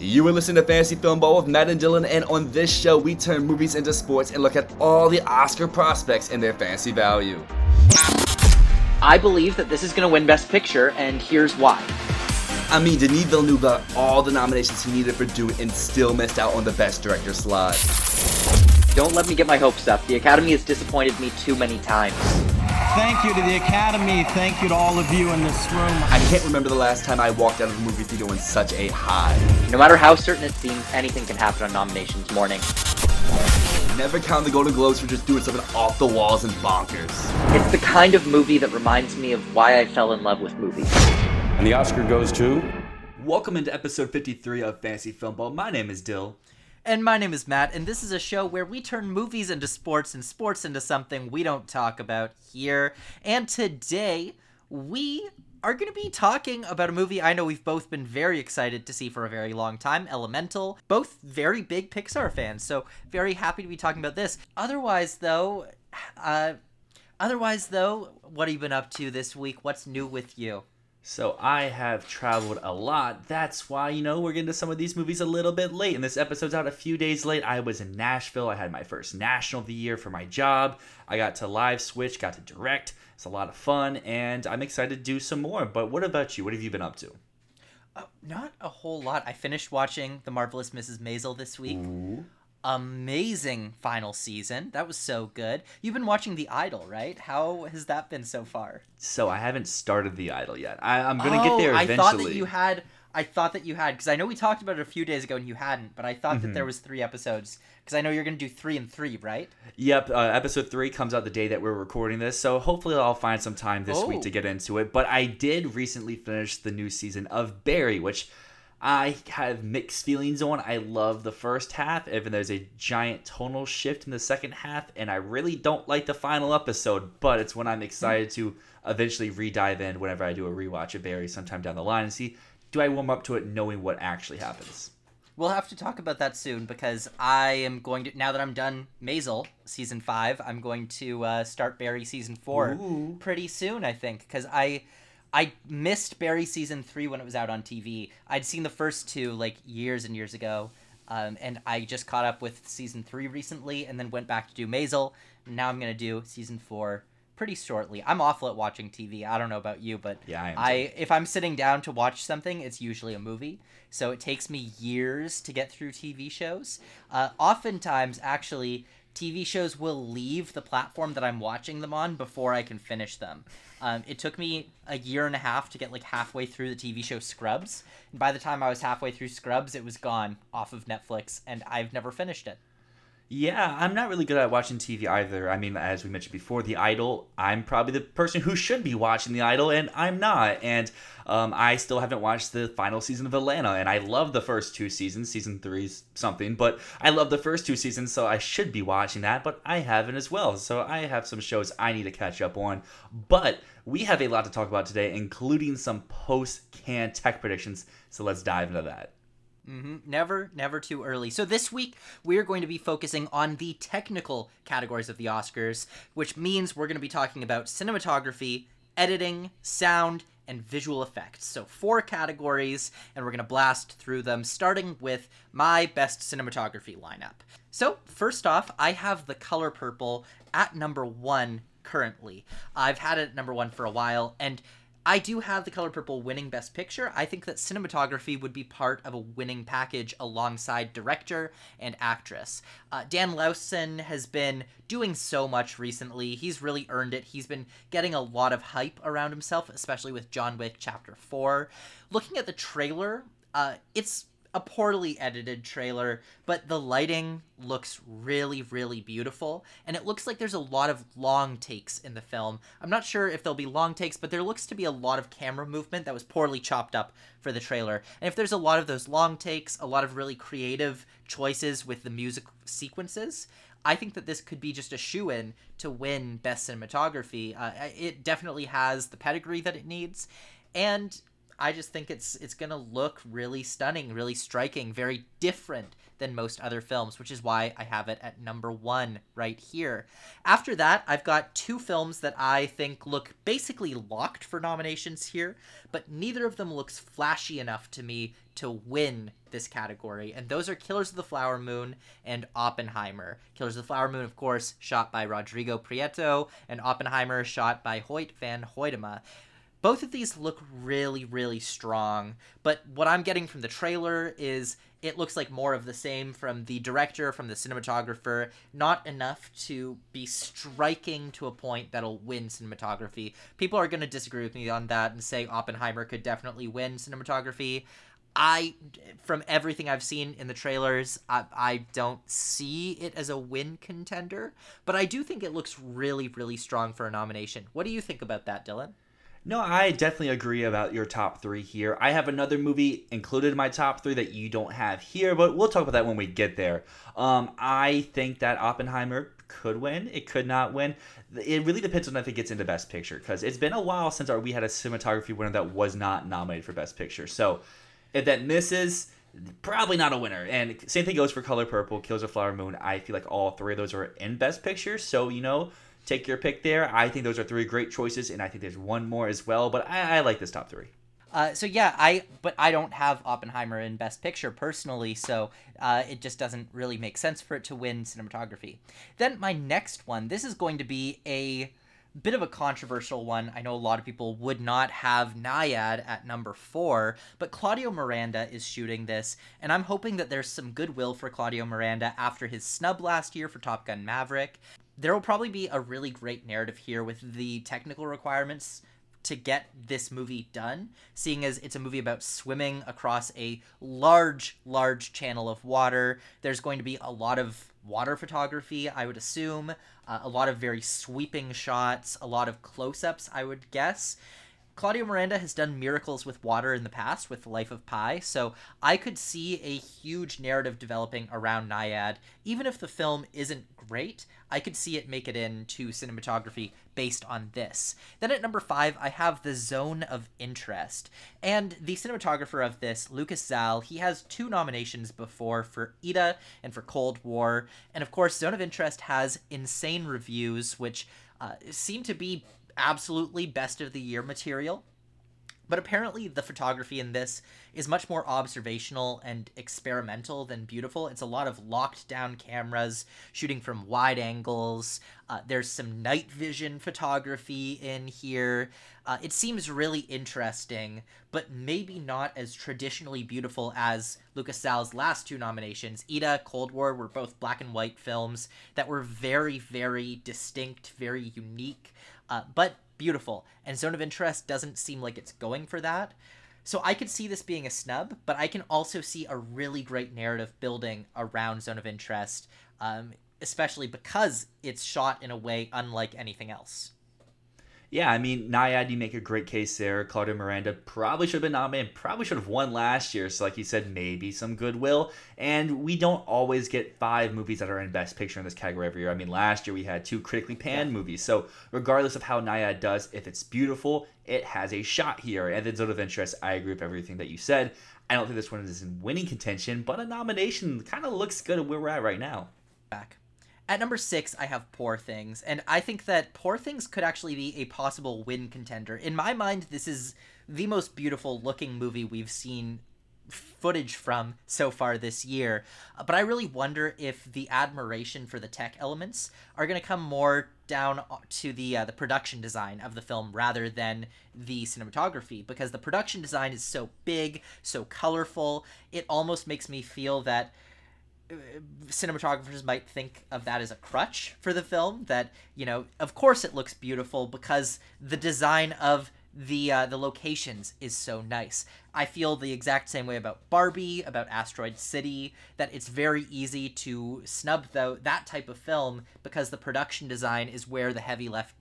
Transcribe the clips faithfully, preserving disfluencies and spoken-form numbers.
You are listening to Fantasy Film Bowl with Matt and Dylan, and on this show we turn movies into sports and look at all the Oscar prospects and their fantasy value. I believe that this is going to win Best Picture, and here's why. I mean, Denis Villeneuve got all the nominations he needed for Dune and still missed out on the Best Director slot. Don't let me get my hopes up. The Academy has disappointed me too many times. Thank you to the Academy. Thank you to all of you in this room. I can't remember the last time I walked out of a movie theater on such a high. No matter how certain it seems, anything can happen on nominations morning. Never count the Golden Globes for just doing something off the walls and bonkers. It's the kind of movie that reminds me of why I fell in love with movies. And the Oscar goes to... Welcome into episode fifty-three of Fantasy Film Ball. My name is Dill. And my name is Matt, and this is a show where we turn movies into sports and sports into something we don't talk about here. And today, we are going to be talking about a movie I know we've both been very excited to see for a very long time, Elemental. Both very big Pixar fans, so very happy to be talking about this. Otherwise, though... Uh, otherwise, though, what have you been up to this week? What's new with you? So I have traveled a lot. That's why, you know, we're getting to some of these movies a little bit late. And this episode's out a few days late. I was in Nashville. I had my first national of the year for my job. I got to live switch, got to direct. It's a lot of fun, and I'm excited to do some more. But what about you? What have you been up to? Uh, not a whole lot. I finished watching The Marvelous Missus Maisel this week. Ooh. Amazing final season. That was so good. You've been watching The Idol, right? How has that been so far? So I haven't started The Idol yet. I, I'm gonna oh, get there eventually. I thought that you had. I thought that you had, because I know we talked about it a few days ago and you hadn't, but I thought mm-hmm. that there was three episodes, because I know you're gonna do three and three, right? Yep. Uh, episode three comes out the day that we're recording this, so hopefully I'll find some time this oh. week to get into it. But I did recently finish the new season of Barry, which I have mixed feelings on. I love the first half, even though there's a giant tonal shift in the second half, and I really don't like the final episode, but it's one I'm excited to eventually re-dive in whenever I do a rewatch of Barry sometime down the line and see, do I warm up to it knowing what actually happens? We'll have to talk about that soon, because I am going to, now that I'm done Maisel season five, I'm going to uh, start Barry season four Ooh. pretty soon, I think, because I... I missed Barry season three when it was out on T V. I'd seen the first two like years and years ago, um, and I just caught up with season three recently, and then went back to do Maisel. And now I'm gonna do season four pretty shortly. I'm awful at watching T V. I don't know about you, but yeah, I, am I if I'm sitting down to watch something, it's usually a movie. So it takes me years to get through T V shows. Uh, oftentimes, actually. T V shows will leave the platform that I'm watching them on before I can finish them. Um, it took me a year and a half to get like halfway through the T V show Scrubs. And by the time I was halfway through Scrubs, it was gone off of Netflix, and I've never finished it. Yeah, I'm not really good at watching T V either. I mean, as we mentioned before, The Idol, I'm probably the person who should be watching The Idol, and I'm not. And um, I still haven't watched the final season of Atlanta, and I love the first two seasons. Season three's something, but I love the first two seasons, so I should be watching that, but I haven't as well. So I have some shows I need to catch up on. But we have a lot to talk about today, including some post-Cannes tech predictions, so let's dive into that. Mm-hmm. Never, never too early. So this week, we're going to be focusing on the technical categories of the Oscars, which means we're going to be talking about cinematography, editing, sound, and visual effects. So four categories, and we're going to blast through them, starting with my best cinematography lineup. So first off, I have The Color Purple at number one currently. I've had it at number one for a while, and I do have The Color Purple winning Best Picture. I think that cinematography would be part of a winning package alongside director and actress. Uh, Dan Laustsen has been doing so much recently. He's really earned it. He's been getting a lot of hype around himself, especially with John Wick Chapter four. Looking at the trailer, uh, it's a poorly edited trailer, but the lighting looks really, really beautiful, and it looks like there's a lot of long takes in the film. I'm not sure if there'll be long takes, but there looks to be a lot of camera movement that was poorly chopped up for the trailer. And if there's a lot of those long takes, a lot of really creative choices with the music sequences, I think that this could be just a shoo-in to win Best Cinematography. Uh, it definitely has the pedigree that it needs, and I just think it's it's going to look really stunning, really striking, very different than most other films, which is why I have it at number one right here. After that, I've got two films that I think look basically locked for nominations here, but neither of them looks flashy enough to me to win this category, and those are Killers of the Flower Moon and Oppenheimer. Killers of the Flower Moon, of course, shot by Rodrigo Prieto, and Oppenheimer shot by Hoyt van Hoytema. Both of these look really, really strong, but what I'm getting from the trailer is it looks like more of the same from the director, from the cinematographer, not enough to be striking to a point that'll win cinematography. People are going to disagree with me on that and say Oppenheimer could definitely win cinematography. I, from everything I've seen in the trailers, I, I don't see it as a win contender, but I do think it looks really, really strong for a nomination. What do you think about that, Dylan? No, I definitely agree about your top three here. I have another movie included in my top three that you don't have here, but we'll talk about that when we get there. Um, I think that Oppenheimer could win. It could not win. It really depends on if it gets into Best Picture, because it's been a while since our, we had a cinematography winner that was not nominated for Best Picture. So if that misses, probably not a winner. And same thing goes for Color Purple, Killers of the Flower Moon. I feel like all three of those are in Best Picture. So, you know, take your pick there. I think those are three great choices, and I think there's one more as well. But I, I like this top three. Uh, so yeah, I but I don't have Oppenheimer in Best Picture personally, so uh, it just doesn't really make sense for it to win cinematography. Then my next one, this is going to be a bit of a controversial one. I know a lot of people would not have Nyad at number four, but Claudio Miranda is shooting this, and I'm hoping that there's some goodwill for Claudio Miranda after his snub last year for Top Gun Maverick. There will probably be a really great narrative here with the technical requirements to get this movie done, seeing as it's a movie about swimming across a large, large channel of water. There's going to be a lot of water photography, I would assume, uh, a lot of very sweeping shots, a lot of close-ups, I would guess. Claudio Miranda has done miracles with water in the past with Life of Pi, so I could see a huge narrative developing around Nyad. Even if the film isn't great, I could see it make it into cinematography based on this. Then at number five, I have The Zone of Interest. And the cinematographer of this, Lucas Zal, he has two nominations before for Ida and for Cold War. And of course, Zone of Interest has insane reviews, which uh, seem to be absolutely best of the year material, but apparently the photography in this is much more observational and experimental than beautiful. It's a lot of locked down cameras shooting from wide angles. Uh, there's some night vision photography in here. Uh, it seems really interesting, but maybe not as traditionally beautiful as Lucas Zal's last two nominations. Ida, Cold War were both black and white films that were very, very distinct, very unique, Uh, but beautiful. And Zone of Interest doesn't seem like it's going for that. So I could see this being a snub, but I can also see a really great narrative building around Zone of Interest, um, especially because it's shot in a way unlike anything else. Yeah, I mean, Nyad, you make a great case there. Claudio Miranda probably should have been nominated, probably should have won last year. So like you said, maybe some goodwill. And we don't always get five movies that are in Best Picture in this category every year. I mean, last year we had two critically panned yeah. movies. So regardless of how Nyad does, if it's beautiful, it has a shot here. And then Zone of Interest, I agree with everything that you said. I don't think this one is in winning contention, but a nomination kind of looks good at where we're at right now. Back. At number six, I have Poor Things, and I think that Poor Things could actually be a possible win contender. In my mind, this is the most beautiful looking movie we've seen footage from so far this year, but I really wonder if the admiration for the tech elements are going to come more down to the uh, the production design of the film rather than the cinematography, because the production design is so big, so colorful, it almost makes me feel that cinematographers might think of that as a crutch for the film, that, you know, of course it looks beautiful because the design of the uh, the locations is so nice. I feel the exact same way about Barbie, about Asteroid City, that it's very easy to snub though that type of film because the production design is where the heavy left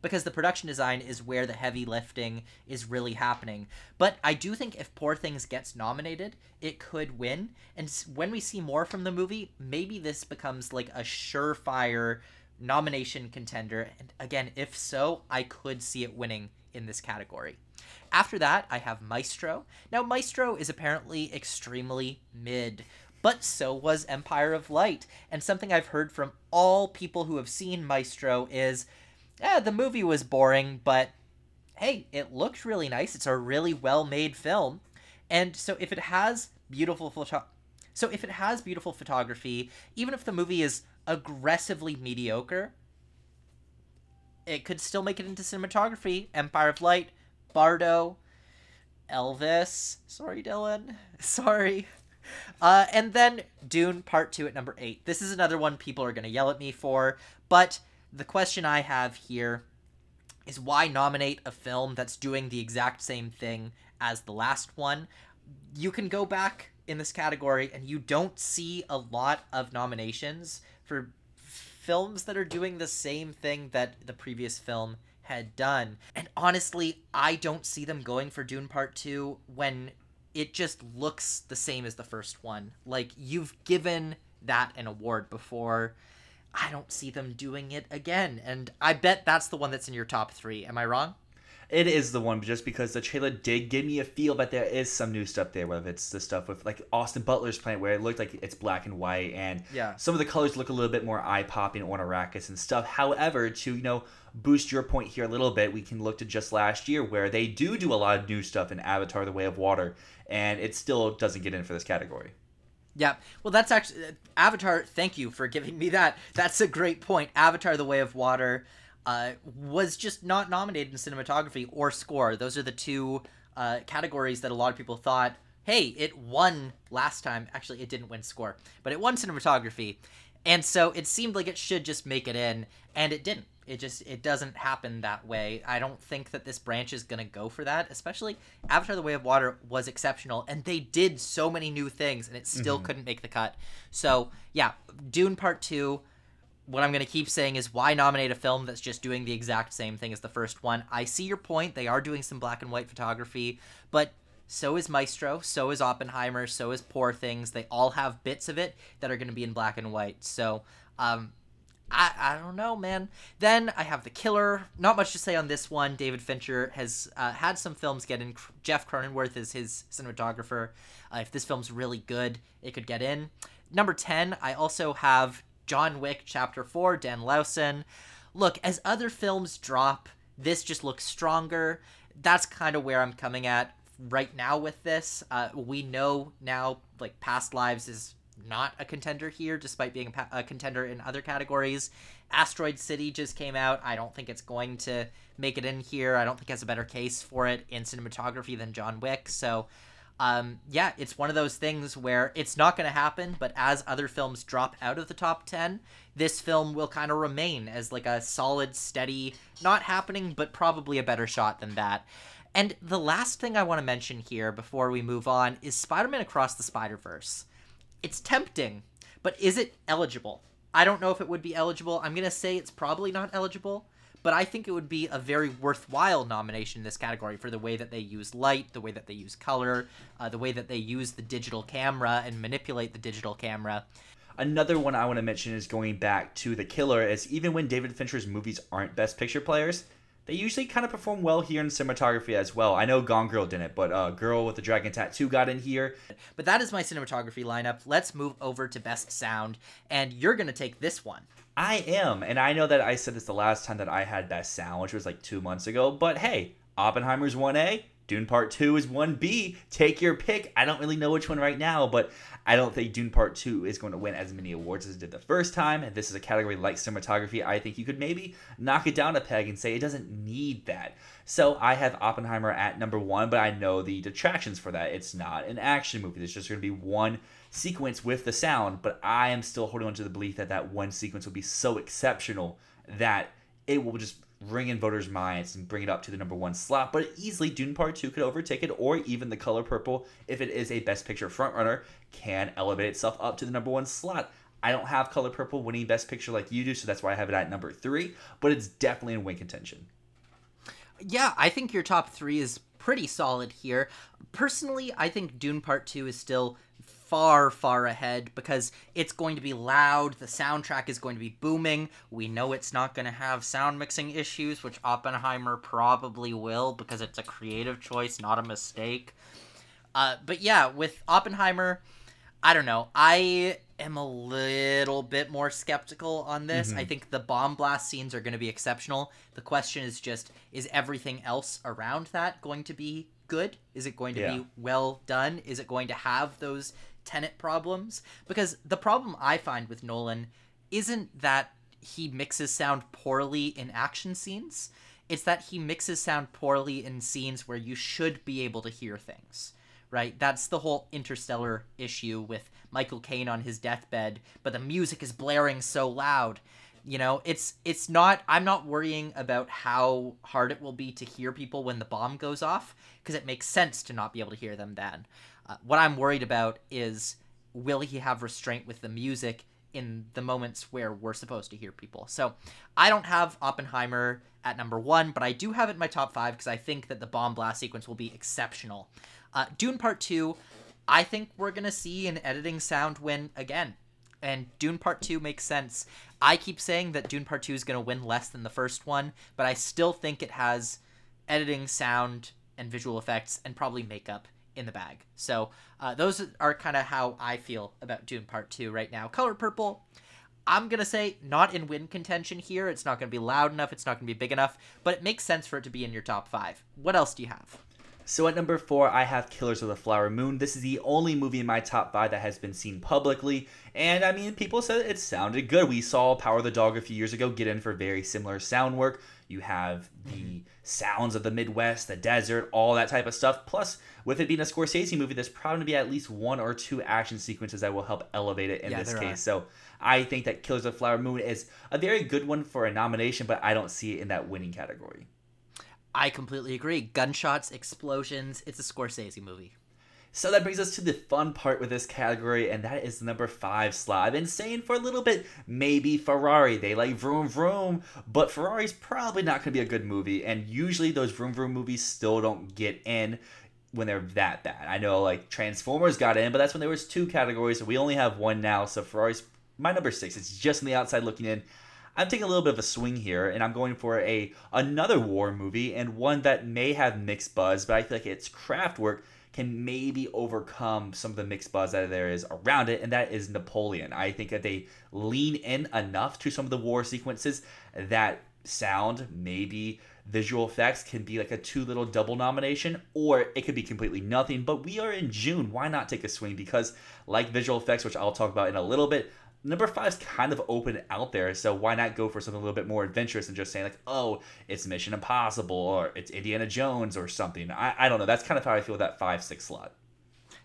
because the production design is where the heavy lifting is really happening. But I do think if Poor Things gets nominated, it could win. And when we see more from the movie, maybe this becomes like a surefire nomination contender. And again, if so, I could see it winning in this category. After that, I have Maestro. Now, Maestro is apparently extremely mid, but so was Empire of Light. And something I've heard from all people who have seen Maestro is, eh, the movie was boring, but hey, it looked really nice. It's a really well-made film. And so if it has beautiful photo- so if it has beautiful photography, even if the movie is aggressively mediocre, it could still make it into cinematography. Empire of Light, Bardo, Elvis. Sorry, Dylan. Sorry. Uh, and then Dune Part Two at number eight. This is another one people are going to yell at me for, but the question I have here is why nominate a film that's doing the exact same thing as the last one? You can go back in this category and you don't see a lot of nominations for films that are doing the same thing that the previous film had done. And honestly, I don't see them going for Dune Part Two when it just looks the same as the first one. Like, you've given that an award before. I don't see them doing it again. And I bet that's the one that's in your top three. Am I wrong? It is the one, just because the trailer did give me a feel that there is some new stuff there, whether it's the stuff with, like, Austin Butler's plant, where it looked like it's black and white, and yeah, some of the colors look a little bit more eye-popping on Arrakis and stuff. However, to, you know, boost your point here a little bit, we can look to just last year, where they do do a lot of new stuff in Avatar The Way of Water, and it still doesn't get in for this category. Yeah, well, that's actually... Avatar, thank you for giving me that. That's a great point. Avatar The Way of Water... Uh, was just not nominated in cinematography or score. Those are the two uh, categories that a lot of people thought, hey, it won last time. Actually, it didn't win score, but it won cinematography. And so it seemed like it should just make it in, and it didn't. It just, it doesn't happen that way. I don't think that this branch is going to go for that, especially Avatar The Way of Water was exceptional, and they did so many new things, and it still mm-hmm. couldn't make the cut. So, yeah, Dune Part Two. What I'm going to keep saying is, why nominate a film that's just doing the exact same thing as the first one? I see your point. They are doing some black and white photography, but so is Maestro, so is Oppenheimer, so is Poor Things. They all have bits of it that are going to be in black and white. So um, I, I don't know, man. Then I have The Killer. Not much to say on this one. David Fincher has uh, had some films get in. Jeff Cronenworth is his cinematographer. Uh, if this film's really good, it could get in. Number ten, I also have... John Wick Chapter four, Dan Laustsen. Look, as other films drop, this just looks stronger. That's kind of where I'm coming at right now with this. Uh, we know now, like, Past Lives is not a contender here, despite being a, pa- a contender in other categories. Asteroid City just came out. I don't think it's going to make it in here. I don't think it has a better case for it in cinematography than John Wick, so... Um, yeah, it's one of those things where it's not going to happen, but as other films drop out of the top ten, this film will kind of remain as like a solid, steady, not happening, but probably a better shot than that. And the last thing I want to mention here before we move on is Spider-Man Across the Spider-Verse. It's tempting, but is it eligible? I don't know if it would be eligible. I'm going to say it's probably not eligible. But I think it would be a very worthwhile nomination in this category for the way that they use light, the way that they use color, uh, the way that they use the digital camera and manipulate the digital camera. Another one I want to mention is going back to The Killer, is even when David Fincher's movies aren't Best Picture players, they usually kind of perform well here in cinematography as well. I know Gone Girl didn't, but uh, Girl with the Dragon Tattoo got in here. But that is my cinematography lineup. Let's move over to Best Sound, and you're going to take this one. I am, and I know that I said this the last time that I had Best Sound, which was like two months ago, but hey, Oppenheimer's one A, Dune Part two is one B, take your pick. I don't really know which one right now, but I don't think Dune Part two is going to win as many awards as it did the first time, and this is a category like cinematography. I think you could maybe knock it down a peg and say it doesn't need that. So I have Oppenheimer at number one, but I know the detractions for that. It's not an action movie. There's just going to be one sequence with the sound, but I am still holding on to the belief that that one sequence will be so exceptional that it will just ring in voters' minds and bring it up to the number one slot. But easily Dune Part two could overtake it, or even The Color Purple, if it is a Best Picture frontrunner, can elevate itself up to the number one slot. I don't have Color Purple winning Best Picture like you do, so that's why I have it at number three, but it's definitely in win contention. Yeah, I think your top three is pretty solid here. Personally, I think Dune Part two is still far, far ahead because it's going to be loud. The soundtrack is going to be booming. We know it's not going to have sound mixing issues, which Oppenheimer probably will because it's a creative choice, not a mistake. Uh, but yeah, with Oppenheimer, I don't know. I am a little bit more skeptical on this. Mm-hmm. I think the bomb blast scenes are going to be exceptional. The question is just, is everything else around that going to be good? Is it going to yeah. be well done? Is it going to have those Tenet problems? Because the problem I find with Nolan isn't that he mixes sound poorly in action scenes. It's that he mixes sound poorly in scenes where you should be able to hear things, right? That's the whole Interstellar issue with Michael Caine on his deathbed, but the music is blaring so loud. You know, it's it's not, I'm not worrying about how hard it will be to hear people when the bomb goes off, because it makes sense to not be able to hear them then. Uh, what I'm worried about is, will he have restraint with the music in the moments where we're supposed to hear people? So I don't have Oppenheimer at number one, but I do have it in my top five because I think that the bomb blast sequence will be exceptional. Uh, Dune Part Two, I think we're going to see an editing sound win again. And Dune Part Two makes sense. I keep saying that Dune Part Two is going to win less than the first one, but I still think it has editing, sound, and visual effects, and probably makeup in the bag. So uh, those are kind of how I feel about Dune Part Two right now. Color Purple, I'm going to say not in win contention here. It's not going to be loud enough. It's not going to be big enough, but it makes sense for it to be in your top five. What else do you have? So at number four, I have Killers of the Flower Moon. This is the only movie in my top five that has been seen publicly. And, I mean, people said it sounded good. We saw Power the Dog a few years ago get in for very similar sound work. You have the sounds of the Midwest, the desert, all that type of stuff. Plus, with it being a Scorsese movie, there's probably going to be at least one or two action sequences that will help elevate it in yeah, this case. Are. So I think that Killers of the Flower Moon is a very good one for a nomination, but I don't see it in that winning category. I completely agree. Gunshots, explosions, it's a Scorsese movie. So that brings us to the fun part with this category, and that is the number five slot. I've been saying for a little bit, maybe Ferrari. They like vroom vroom, but Ferrari's probably not going to be a good movie, and usually those vroom vroom movies still don't get in when they're that bad. I know like Transformers got in, but that's when there was two categories, so we only have one now, so Ferrari's my number six. It's just on the outside looking in. I'm taking a little bit of a swing here, and I'm going for a another war movie, and one that may have mixed buzz, but I feel like its craft work can maybe overcome some of the mixed buzz that there is around it, and that is Napoleon. I think that they lean in enough to some of the war sequences that sound, maybe visual effects, can be like a two little double nomination, or it could be completely nothing, but we are in June. Why not take a swing? Because like visual effects, which I'll talk about in a little bit, number five is kind of open out there, so why not go for something a little bit more adventurous and just saying like, oh, it's Mission Impossible or it's Indiana Jones or something. I, I don't know. That's kind of how I feel with that five, six slot.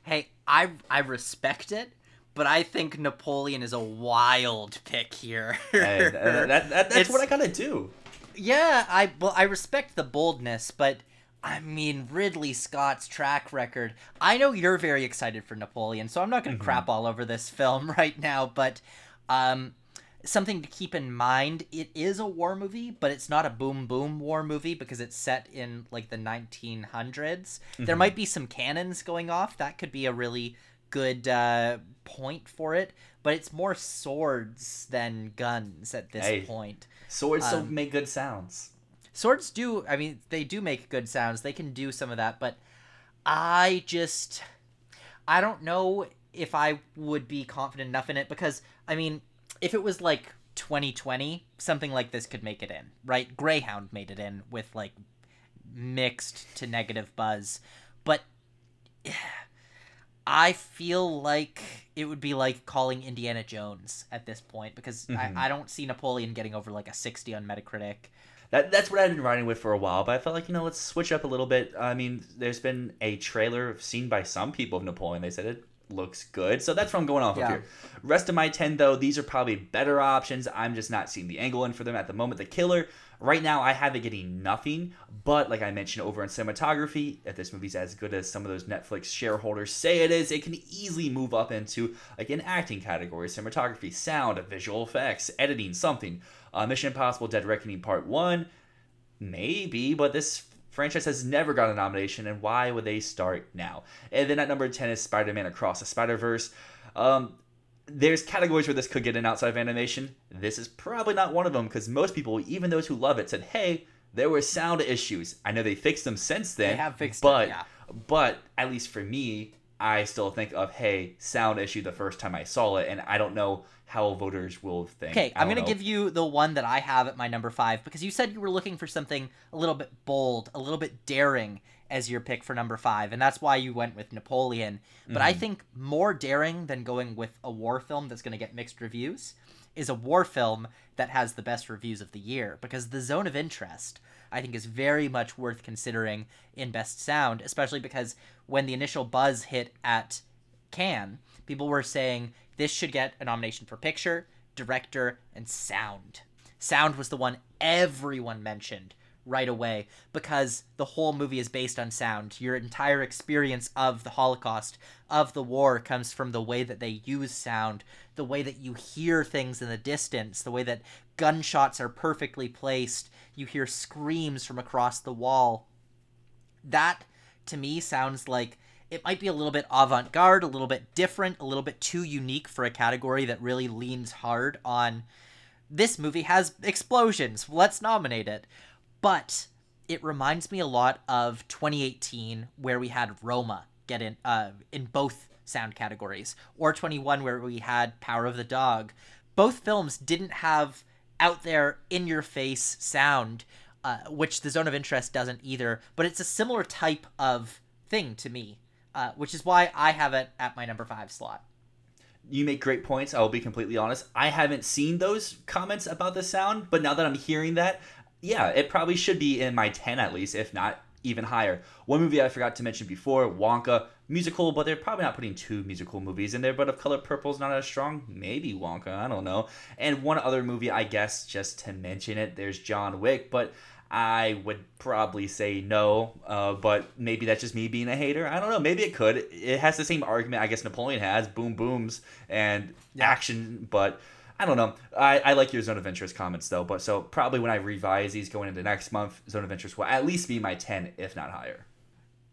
Hey, I I respect it, but I think Napoleon is a wild pick here. Hey, that, that, that, that's it's, what I gotta do. Yeah, I well, I respect the boldness, but I mean, Ridley Scott's track record. I know you're very excited for Napoleon, so I'm not going to mm-hmm. crap all over this film right now, but um, something to keep in mind, it is a war movie, but it's not a boom-boom war movie because it's set in, like, the nineteen hundreds. Mm-hmm. There might be some cannons going off. That could be a really good uh, point for it, but it's more swords than guns at this hey, point. Swords um, don't make good sounds. Swords do, I mean, they do make good sounds. They can do some of that, but I just, I don't know if I would be confident enough in it because, I mean, if it was like twenty twenty, something like this could make it in, right? Greyhound made it in with like mixed to negative buzz, but I feel like it would be like calling Indiana Jones at this point because mm-hmm. I, I don't see Napoleon getting over like a sixty on Metacritic. That, that's what I've been riding with for a while, but I felt like, you know, let's switch up a little bit. I mean, there's been a trailer seen by some people of Napoleon. They said it looks good, so that's what I'm going off yeah. of here. Rest of my ten, though, these are probably better options. I'm just not seeing the angle in for them at the moment. The Killer, right now, I have it getting nothing, but like I mentioned over in cinematography, if this movie's as good as some of those Netflix shareholders say it is, it can easily move up into like an acting category, cinematography, sound, visual effects, editing, something. Uh, Mission Impossible Dead Reckoning Part One, maybe, but this franchise has never gotten a nomination, and why would they start now? And then at number ten is Spider-Man Across the Spider-Verse. Um, there's categories where this could get in outside of animation. This is probably not one of them, because most people, even those who love it, said, hey, there were sound issues. I know they fixed them since then. They have fixed but, them, yeah. But at least for me, I still think of, hey, sound issue the first time I saw it, and I don't know how voters will think. Okay, I'm going to give you the one that I have at my number five, because you said you were looking for something a little bit bold, a little bit daring as your pick for number five, and that's why you went with Napoleon. But mm-hmm. I think more daring than going with a war film that's going to get mixed reviews is a war film that has the best reviews of the year, because The Zone of Interest, I think, is very much worth considering in Best Sound, especially because when the initial buzz hit at Cannes, people were saying this should get a nomination for picture, director, and sound. Sound was the one everyone mentioned right away, because the whole movie is based on sound. Your entire experience of the Holocaust, of the war, comes from the way that they use sound, the way that you hear things in the distance, the way that gunshots are perfectly placed, you hear screams from across the wall. That, to me, sounds like it might be a little bit avant-garde, a little bit different, a little bit too unique for a category that really leans hard on, this movie has explosions, let's nominate it. But it reminds me a lot of twenty eighteen, where we had Roma get in uh, in both sound categories, or twenty-one, where we had Power of the Dog. Both films didn't have out there, in-your-face sound, uh, which The Zone of Interest doesn't either, but it's a similar type of thing to me, uh, which is why I have it at my number five slot. You make great points. I'll be completely honest. I haven't seen those comments about the sound, but now that I'm hearing that, yeah, it probably should be in my ten at least, if not even higher. One movie I forgot to mention before, Wonka, musical, but they're probably not putting two musical movies in there, but if Color Purple's not as strong, maybe Wonka, I don't know. And one other movie, I guess, just to mention it, there's John Wick, but I would probably say no, uh, but maybe that's just me being a hater. I don't know. Maybe it could. It has the same argument I guess Napoleon has, boom booms and action, but I don't know. I, I like your Zone of Interest comments, though. But so probably when I revise these going into next month, Zone of Interest will at least be my ten, if not higher.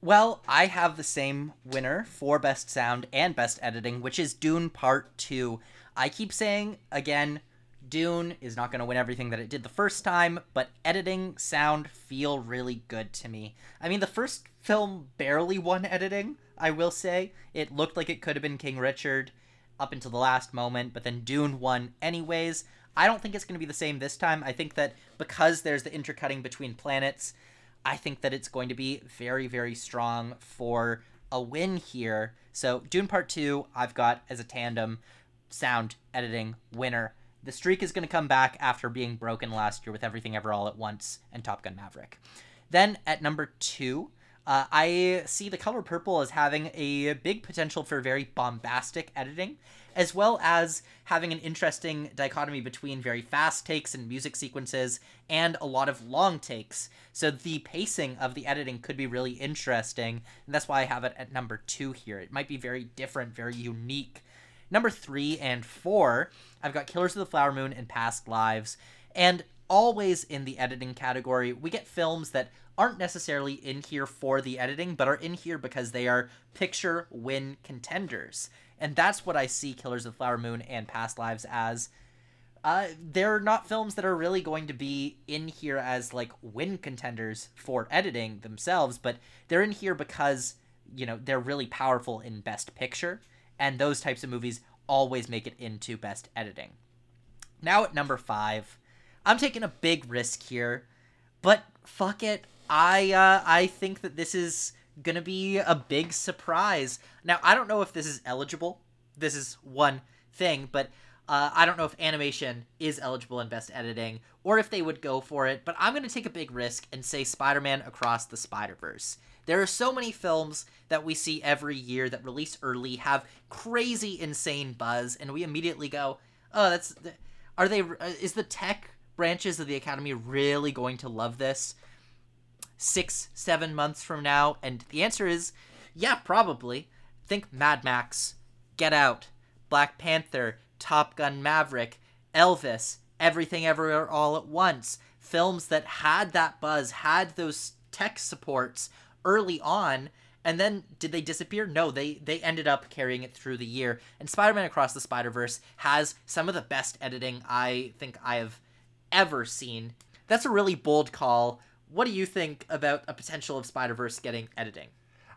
Well, I have the same winner for Best Sound and Best Editing, which is Dune Part Two. I keep saying, again, Dune is not going to win everything that it did the first time, but editing, sound feel really good to me. I mean, the first film barely won editing, I will say. It looked like it could have been King Richard up until the last moment, but then Dune won anyways. I don't think it's going to be the same this time. I think that because there's the intercutting between planets, I think that it's going to be very, very strong for a win here. So Dune Part Two, I've got as a tandem sound editing winner. The streak is going to come back after being broken last year with Everything Ever All at Once and Top Gun Maverick. Then at number two, Uh, I see The Color Purple as having a big potential for very bombastic editing, as well as having an interesting dichotomy between very fast takes and music sequences and a lot of long takes. So the pacing of the editing could be really interesting, and that's why I have it at number two here. It might be very different, very unique. Number three and four, I've got Killers of the Flower Moon and Past Lives, and always in the editing category, we get films that aren't necessarily in here for the editing, but are in here because they are picture win contenders. And that's what I see Killers of the Flower Moon and Past Lives as. Uh, they're not films that are really going to be in here as, like, win contenders for editing themselves, but they're in here because, you know, they're really powerful in Best Picture, and those types of movies always make it into Best Editing. Now at number five, I'm taking a big risk here, but fuck it. I uh, I think that this is going to be a big surprise. Now, I don't know if this is eligible. This is one thing, but uh, I don't know if animation is eligible in Best Editing or if they would go for it. But I'm going to take a big risk and say Spider-Man Across the Spider-Verse. There are so many films that we see every year that release early, have crazy, insane buzz, and we immediately go, oh, that's... Are they... Is the tech branches of the Academy really going to love this six, seven months from now? And the answer is, yeah, probably. Think Mad Max, Get Out, Black Panther, Top Gun Maverick, Elvis, Everything Everywhere All at Once. Films that had that buzz, had those tech supports early on, and then did they disappear? No, they they ended up carrying it through the year. And Spider-Man Across the Spider-Verse has some of the best editing I think I have ever seen. That's a really bold call. What do you think about a potential of Spider-Verse getting editing?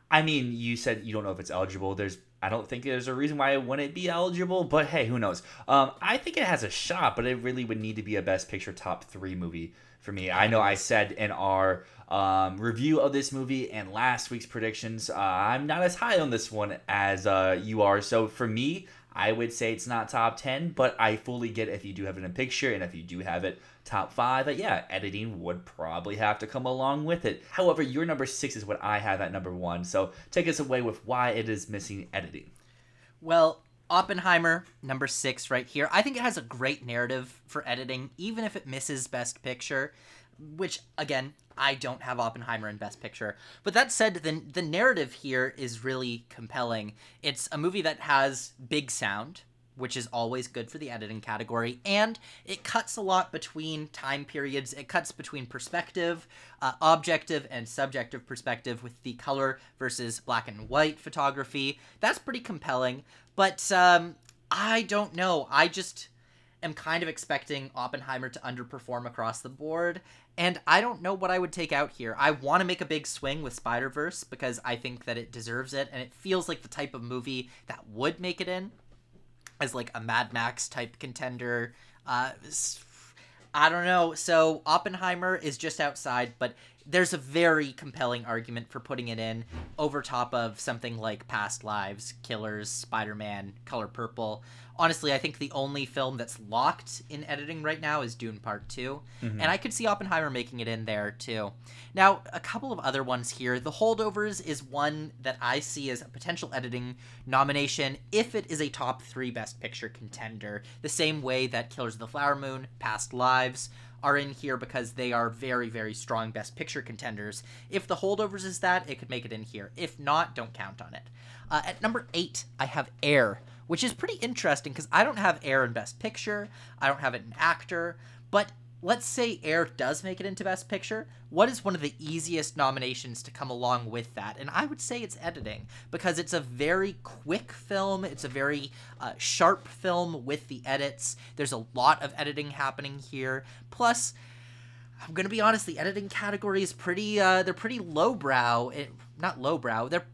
I mean, you said you don't know if it's eligible. There's, I don't think there's a reason why it wouldn't be eligible, but hey, who knows? Um, I think it has a shot, but it really would need to be a Best Picture top three movie for me. I know I said in our um, review of this movie and last week's predictions, uh, I'm not as high on this one as uh, you are. So for me, I would say it's not top ten, but I fully get it if you do have it in picture, and if you do have it top five, but yeah, editing would probably have to come along with it. However, your number six is what I have at number one, so take us away with why it is missing editing. Well, Oppenheimer, number six right here. I think it has a great narrative for editing, even if it misses Best Picture, which, again, I don't have Oppenheimer in Best Picture. But that said, the, the narrative here is really compelling. It's a movie that has big sound, which is always good for the editing category, and it cuts a lot between time periods. It cuts between perspective, uh, objective and subjective perspective with the color versus black and white photography. That's pretty compelling, but um, I don't know. I just am kind of expecting Oppenheimer to underperform across the board, and I don't know what I would take out here. I want to make a big swing with Spider-Verse because I think that it deserves it, and it feels like the type of movie that would make it in as like a Mad Max type contender. Uh, I don't know. So Oppenheimer is just outside, but there's a very compelling argument for putting it in over top of something like Past Lives, Killers, Spider-Man, Color Purple. Honestly, I think the only film that's locked in editing right now is Dune Part Two. Mm-hmm. And I could see Oppenheimer making it in there too. Now, a couple of other ones here. The Holdovers is one that I see as a potential editing nomination if it is a top three Best Picture contender, the same way that Killers of the Flower Moon, Past Lives are in here because they are very, very strong Best Picture contenders. If The Holdovers is that, it could make it in here. If not, don't count on it. Uh, at number eight, I have Air, which is pretty interesting because I don't have Air in Best Picture. I don't have it in Actor. But let's say Air does make it into Best Picture. What is one of the easiest nominations to come along with that? And I would say it's editing because it's a very quick film. It's a very uh, sharp film with the edits. There's a lot of editing happening here. Plus, I'm going to be honest, the editing category is pretty, uh, they're pretty lowbrow. It, not lowbrow, they're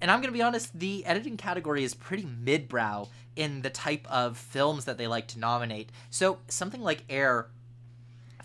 And I'm going to be honest, the editing category is pretty midbrow in the type of films that they like to nominate. So something like Air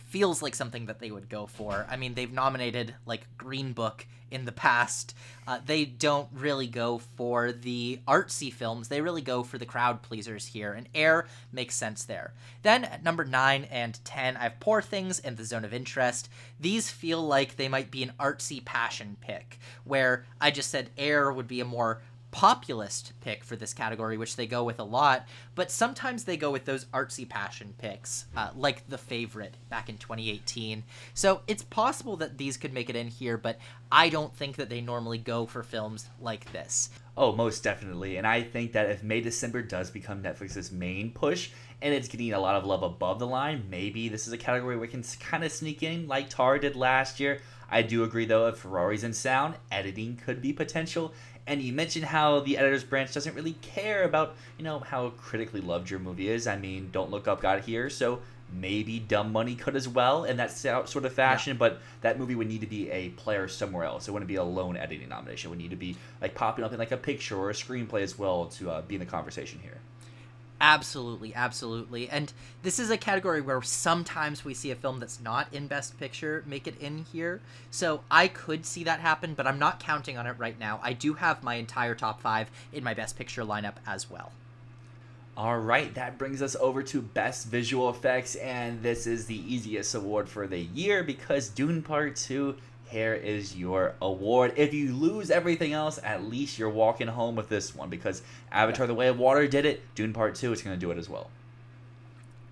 feels like something that they would go for. I mean, they've nominated, like, Green Book in the past. Uh, they don't really go for the artsy films. They really go for the crowd pleasers here, and Air makes sense there. Then at number nine and ten, I have Poor Things and The Zone of Interest. These feel like they might be an artsy passion pick, where I just said Air would be a more populist pick for this category, which they go with a lot, but sometimes they go with those artsy passion picks, uh, like The Favorite back in twenty eighteen. So it's possible that these could make it in here, but I don't think that they normally go for films like this. Oh, most definitely. And I think that if May December does become Netflix's main push, and it's getting a lot of love above the line, maybe this is a category we can kind of sneak in like Tar did last year. I do agree, though, if Ferrari's in sound, editing could be potential. And you mentioned how the editor's branch doesn't really care about, you know, how critically loved your movie is. I mean, Don't Look Up got here, so maybe Dumb Money could as well in that sort of fashion, yeah. But that movie would need to be a player somewhere else. It wouldn't be a lone editing nomination. It would need to be, like, popping up in, like, a picture or a screenplay as well to uh, be in the conversation here. Absolutely, absolutely. And this is a category where sometimes we see a film that's not in Best Picture make it in here. So I could see that happen, but I'm not counting on it right now. I do have my entire top five in my Best Picture lineup as well. All right, that brings us over to Best Visual Effects, and this is the easiest award for the year because Dune Part Two, here is your award. If you lose everything else, at least you're walking home with this one because Avatar The Way of Water did it. Dune Part Two is going to do it as well.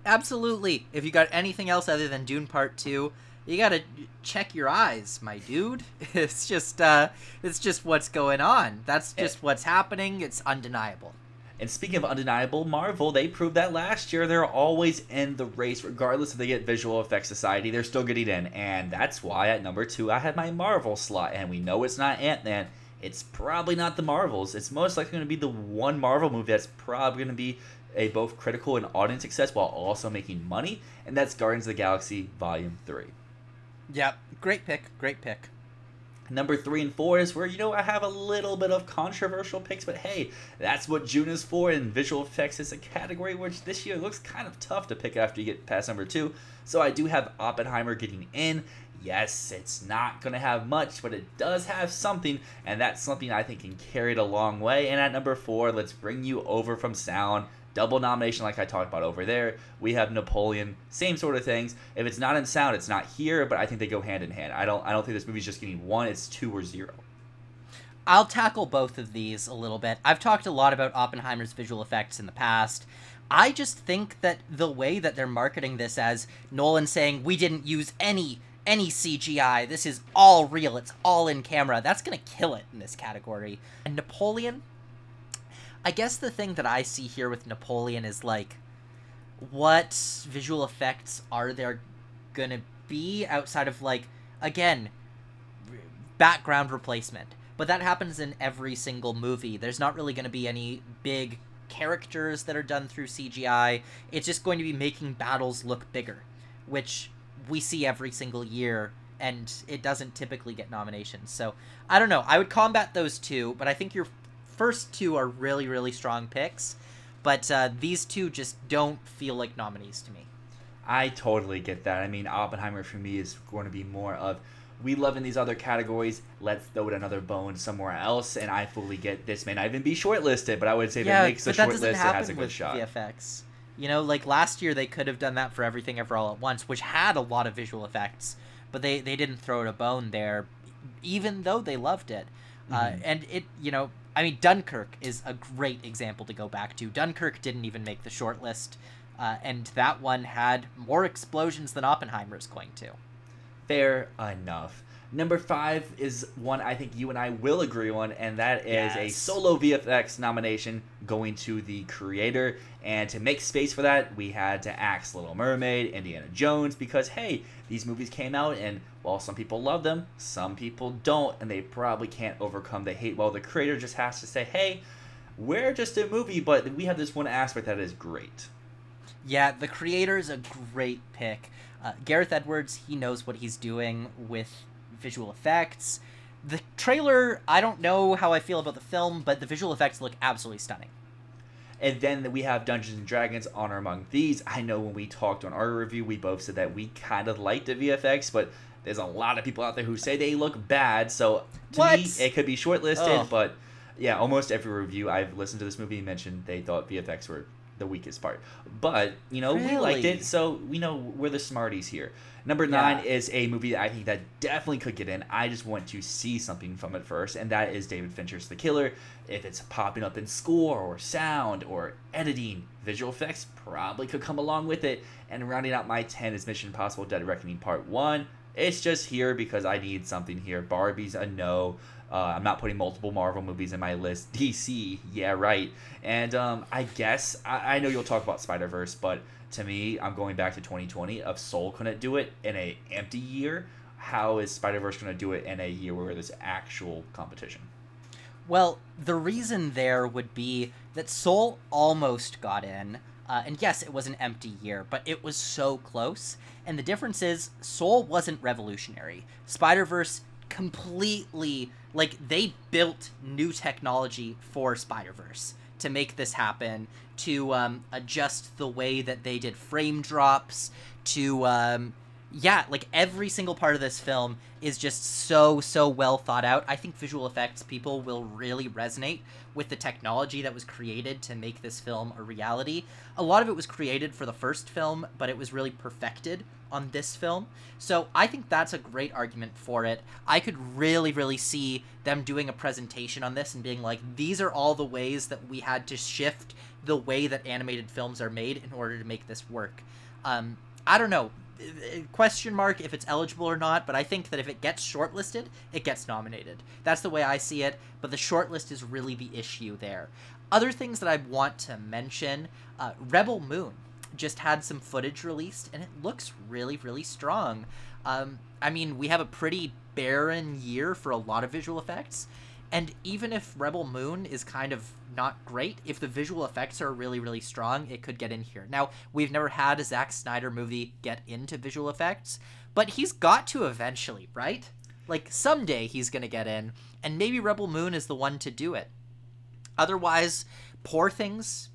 Absolutely. If you got anything else other than Dune Part Two, you got to check your eyes, my dude. It's just, uh, it's just what's going on. That's just what's happening. It's undeniable. And speaking of undeniable, Marvel, they proved that last year. They're always in the race, regardless if they get visual effects society. They're still getting in, and that's why at number two, I had my Marvel slot, and we know it's not Ant-Man. It's probably not the Marvels. It's most likely going to be the one Marvel movie that's probably going to be a both critical and audience success while also making money, and that's Guardians of the Galaxy Volume three. Yep, great pick, great pick. Number three and four is where, you know, I have a little bit of controversial picks, but hey, that's what June is for, and visual effects is a category which this year looks kind of tough to pick after you get past number two. So I do have Oppenheimer getting in. Yes, it's not going to have much, but it does have something, and that's something I think can carry it a long way. And at number four, let's bring you over from sound. Double nomination like I talked about over there. We have Napoleon, same sort of things. If it's not in sound, it's not here, but I think they go hand in hand. I don't I don't think this movie's just getting one, it's two or zero. I'll tackle both of these a little bit. I've talked a lot about Oppenheimer's visual effects in the past. I just think that the way that they're marketing this as Nolan saying, we didn't use any any C G I, this is all real, it's all in camera, that's gonna kill it in this category. And Napoleon, I guess the thing that I see here with Napoleon is, like, what visual effects are there gonna be outside of, like, again, background replacement? But that happens in every single movie. There's not really gonna be any big characters that are done through C G I. It's just going to be making battles look bigger, which we see every single year, and it doesn't typically get nominations. So, I don't know. I would combat those two, but I think you're... first two are really, really strong picks, but uh, these two just don't feel like nominees to me. I totally get that. I mean, Oppenheimer for me is going to be more of, we love in these other categories, let's throw it another bone somewhere else, and I fully get this may not even be shortlisted, but I would say yeah, that makes the shortlist, it has a good shot. Yeah, but that doesn't happen with V F X. You know, like last year they could have done that for Everything Ever All at Once, which had a lot of visual effects, but they, they didn't throw it a bone there, even though they loved it. Mm-hmm. Uh, and it, you know... I mean, Dunkirk is a great example to go back to. Dunkirk didn't even make the shortlist, uh, and that one had more explosions than Oppenheimer is going to. Fair enough. Number five is one I think you and I will agree on, and that is yes. a solo V F X nomination going to The Creator. And to make space for that, we had to axe Little Mermaid, Indiana Jones, because, hey, these movies came out, and while some people love them, some people don't, and they probably can't overcome the hate. Well, The Creator just has to say, hey, we're just a movie, but we have this one aspect that is great. Yeah, The Creator is a great pick. Uh, Gareth Edwards, he knows what he's doing with... visual effects. The trailer, I don't know how I feel about the film, but the visual effects look absolutely stunning. And then we have Dungeons and Dragons, Honor Among Thieves. I know when we talked on our review, we both said that we kind of liked the V F X, but there's a lot of people out there who say they look bad, so to what? me, it could be shortlisted, Ugh. but yeah, almost every review I've listened to this movie mentioned they thought V F X were the weakest part, but you know really? we liked it, so we know we're the smarties here. Number nine yeah. is a movie that I think that definitely could get in. I just want to see something from it first, and that is David Fincher's The Killer. If it's popping up in score or sound or editing, visual effects probably could come along with it. And rounding out my ten is Mission Impossible Dead Reckoning Part One. It's just here because I need something here. Barbie's a no. Uh, I'm not putting multiple Marvel movies in my list. D C, yeah, right. And um, I guess, I, I know you'll talk about Spider-Verse, but to me, I'm going back to twenty twenty. If Soul couldn't do it in an empty year, how is Spider-Verse going to do it in a year where there's actual competition? Well, the reason there would be that Soul almost got in. Uh, and yes, it was an empty year, but it was so close. And the difference is, Soul wasn't revolutionary. Spider-Verse completely, like, they built new technology for Spider-Verse to make this happen, to um, adjust the way that they did frame drops, to, um, yeah, like, every single part of this film is just so, so well thought out. I think visual effects people will really resonate with the technology that was created to make this film a reality. A lot of it was created for the first film, but it was really perfected on this film. So I think that's a great argument for it. I could really, really see them doing a presentation on this and being like, these are all the ways that we had to shift the way that animated films are made in order to make this work. Um, I don't know, question mark if it's eligible or not, but I think that if it gets shortlisted, it gets nominated. That's the way I see it, but the shortlist is really the issue there. Other things that I want to mention, uh, Rebel Moon just had some footage released, and it looks really, really strong. Um, I mean, we have a pretty barren year for a lot of visual effects, and even if Rebel Moon is kind of not great, if the visual effects are really, really strong, it could get in here. Now, we've never had a Zack Snyder movie get into visual effects, but he's got to eventually, right? Like, someday he's gonna get in, and maybe Rebel Moon is the one to do it. Otherwise, Poor Things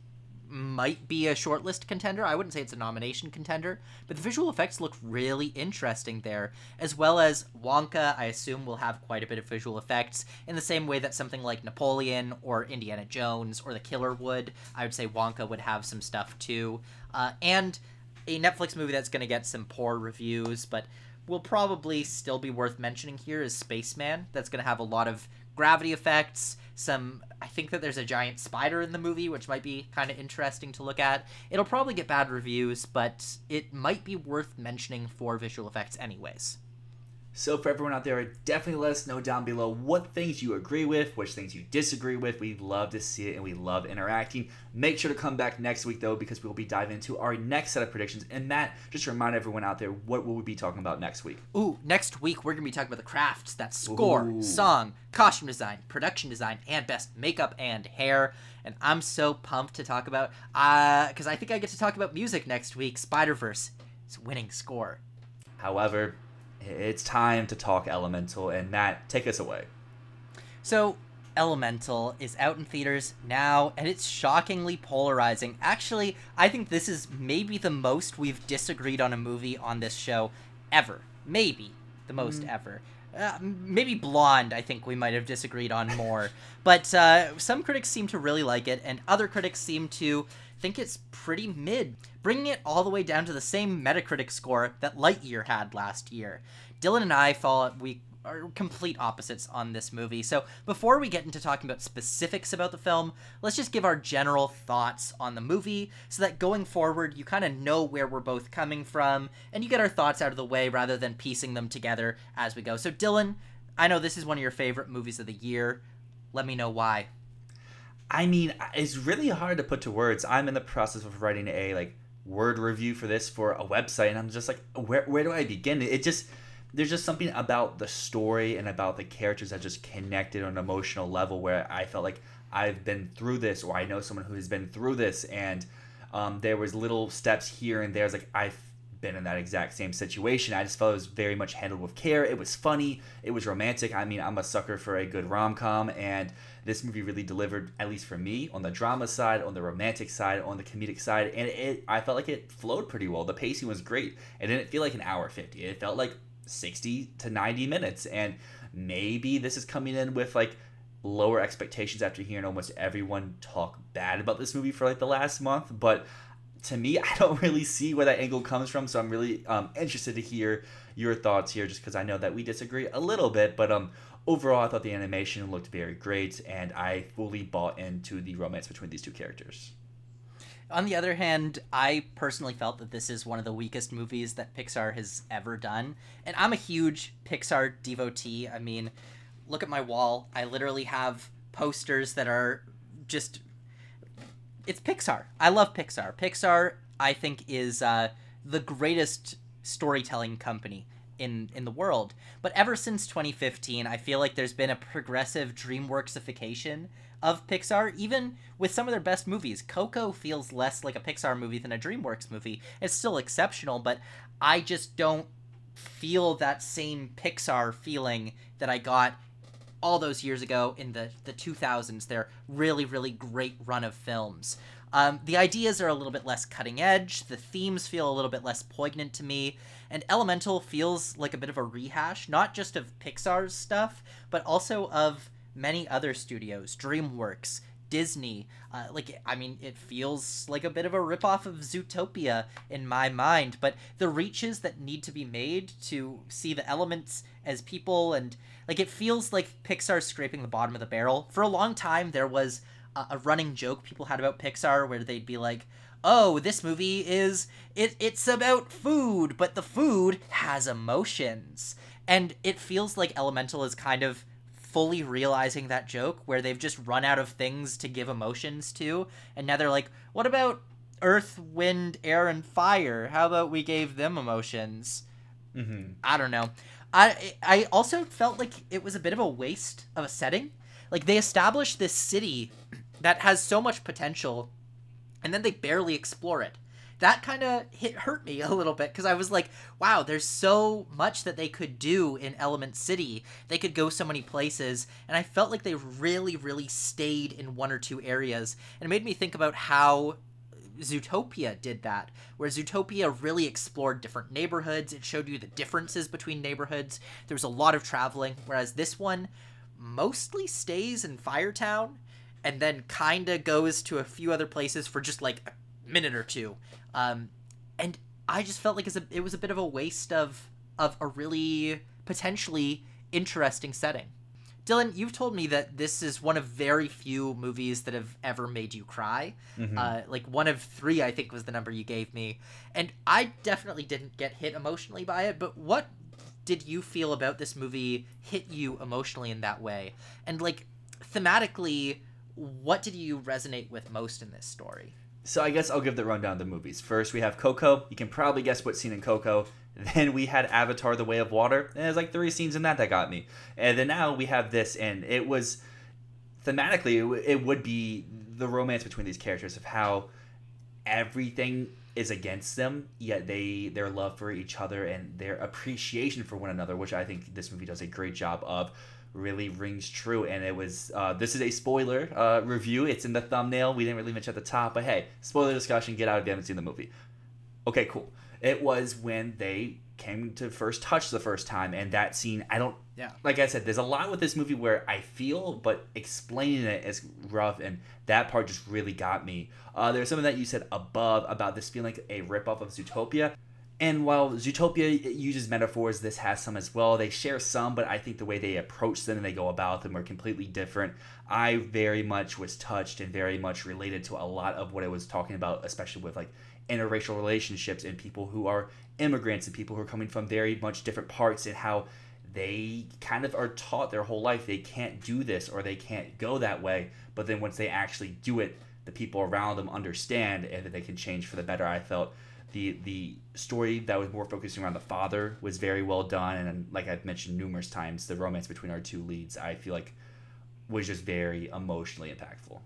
might be a shortlist contender. I wouldn't say it's a nomination contender, but the visual effects look really interesting there, as well as Wonka. I assume will have quite a bit of visual effects in the same way that something like Napoleon or Indiana Jones or The Killer would. I would say Wonka would have some stuff too, uh, and a Netflix movie that's going to get some poor reviews but will probably still be worth mentioning here is Spaceman. That's going to have a lot of gravity effects, some, I think that there's a giant spider in the movie, which might be kind of interesting to look at. It'll probably get bad reviews, but it might be worth mentioning for visual effects anyways. So for everyone out there, definitely let us know down below what things you agree with, which things you disagree with. We love to see it, and we love interacting. Make sure to come back next week, though, because we'll be diving into our next set of predictions. And Matt, just to remind everyone out there, what will we be talking about next week? Ooh, next week we're going to be talking about the crafts. That's score, Ooh. song, costume design, production design, and best makeup and hair. And I'm so pumped to talk about, uh, because I think I get to talk about music next week. Spider-Verse is winning score. However, it's time to talk Elemental, and Matt, take us away. So, Elemental is out in theaters now, and it's shockingly polarizing. Actually, I think this is maybe the most we've disagreed on a movie on this show ever. Maybe the most mm. ever. Uh, maybe Blonde, I think we might have disagreed on more. But uh, some critics seem to really like it, and other critics seem to think it's pretty mid, bringing it all the way down to the same Metacritic score that Lightyear had last year. Dylan and I fall, we are complete opposites on this movie. So before we get into talking about specifics about the film, let's just give our general thoughts on the movie so that going forward, you kind of know where we're both coming from and you get our thoughts out of the way rather than piecing them together as we go. So Dylan, I know this is one of your favorite movies of the year. Let me know why. I mean, it's really hard to put to words. I'm in the process of writing a like word review for this for a website, and I'm just like, where where do I begin? It just, there's just something about the story and about the characters that just connected on an emotional level where I felt like I've been through this, or I know someone who has been through this, and um, there was little steps here and there. It's like, I've been in that exact same situation. I just felt it was very much handled with care. It was funny. It was romantic. I mean, I'm a sucker for a good rom-com, and this movie really delivered, at least for me, on the drama side, on the romantic side, on the comedic side, and it, I felt like it flowed pretty well. The pacing was great. It didn't feel like an hour fifty. It felt like sixty to ninety minutes, and maybe this is coming in with like lower expectations after hearing almost everyone talk bad about this movie for like the last month, but to me, I don't really see where that angle comes from, so I'm really um, interested to hear your thoughts here, just because I know that we disagree a little bit, but um, overall, I thought the animation looked very great, and I fully bought into the romance between these two characters. On the other hand, I personally felt that this is one of the weakest movies that Pixar has ever done, and I'm a huge Pixar devotee. I mean, look at my wall. I literally have posters that are just... It's Pixar. I love Pixar. Pixar, I think, is uh, the greatest storytelling company in in the world. But ever since twenty fifteen, I feel like there's been a progressive DreamWorksification of Pixar, even with some of their best movies. Coco feels less like a Pixar movie than a DreamWorks movie. It's still exceptional, but I just don't feel that same Pixar feeling that I got all those years ago in the, the two thousands, their really, really great run of films. Um, the ideas are a little bit less cutting edge, the themes feel a little bit less poignant to me, and Elemental feels like a bit of a rehash, not just of Pixar's stuff, but also of many other studios, DreamWorks, Disney. Uh, like, I mean, it feels like a bit of a ripoff of Zootopia in my mind, but the reaches that need to be made to see the elements as people, and like, it feels like Pixar's scraping the bottom of the barrel. For a long time, there was a, a running joke people had about Pixar where they'd be like, oh, this movie is, it, it's about food, but the food has emotions. And it feels like Elemental is kind of fully realizing that joke, where they've just run out of things to give emotions to, and now they're like, what about earth, wind, air, and fire? How about we gave them emotions? Mm-hmm. I don't know. I I also felt like it was a bit of a waste of a setting. Like, they established this city that has so much potential, and then they barely explore it. That kind of hurt me a little bit, because I was like, wow, there's so much that they could do in Element City. They could go so many places, and I felt like they really, really stayed in one or two areas. And it made me think about how Zootopia did that, where Zootopia really explored different neighborhoods. It showed you the differences between neighborhoods. There was a lot of traveling, whereas this one mostly stays in Firetown, and then kind of goes to a few other places for just, like, a minute or two. Um, and I just felt like it was a bit of a waste of of a really potentially interesting setting. Dylan, you've told me that this is one of very few movies that have ever made you cry. Mm-hmm. Uh, like, one of three, I think, was the number you gave me. And I definitely didn't get hit emotionally by it, but what did you feel about this movie hit you emotionally in that way? And, like, thematically, what did you resonate with most in this story? So I guess I'll give the rundown of the movies. First, we have Coco. You can probably guess what scene in Coco. Then we had Avatar The Way of Water. And there's like three scenes in that that got me. And then now we have this, and it was thematically, it, w- it would be the romance between these characters of how everything is against them, yet they their love for each other and their appreciation for one another, which I think this movie does a great job of, really rings true. And it was uh this is a spoiler uh review. It's in the thumbnail. We didn't really mention at the top, but hey, spoiler discussion, get out if you haven't seen the movie. Okay, cool. It was when they came to first touch the first time, and that scene, I don't yeah like I said, there's a lot with this movie where I feel, but explaining it is rough, and that part just really got me. Uh there's something that you said above about this feeling like a ripoff of Zootopia. And while Zootopia uses metaphors, this has some as well. They share some, but I think the way they approach them and they go about them are completely different. I very much was touched and very much related to a lot of what I was talking about, especially with like interracial relationships and people who are immigrants and people who are coming from very much different parts, and how they kind of are taught their whole life they can't do this or they can't go that way. But then once they actually do it, the people around them understand and that they can change for the better, I felt. The the story that was more focusing around the father was very well done, and like I've mentioned numerous times, the romance between our two leads, I feel like, was just very emotionally impactful.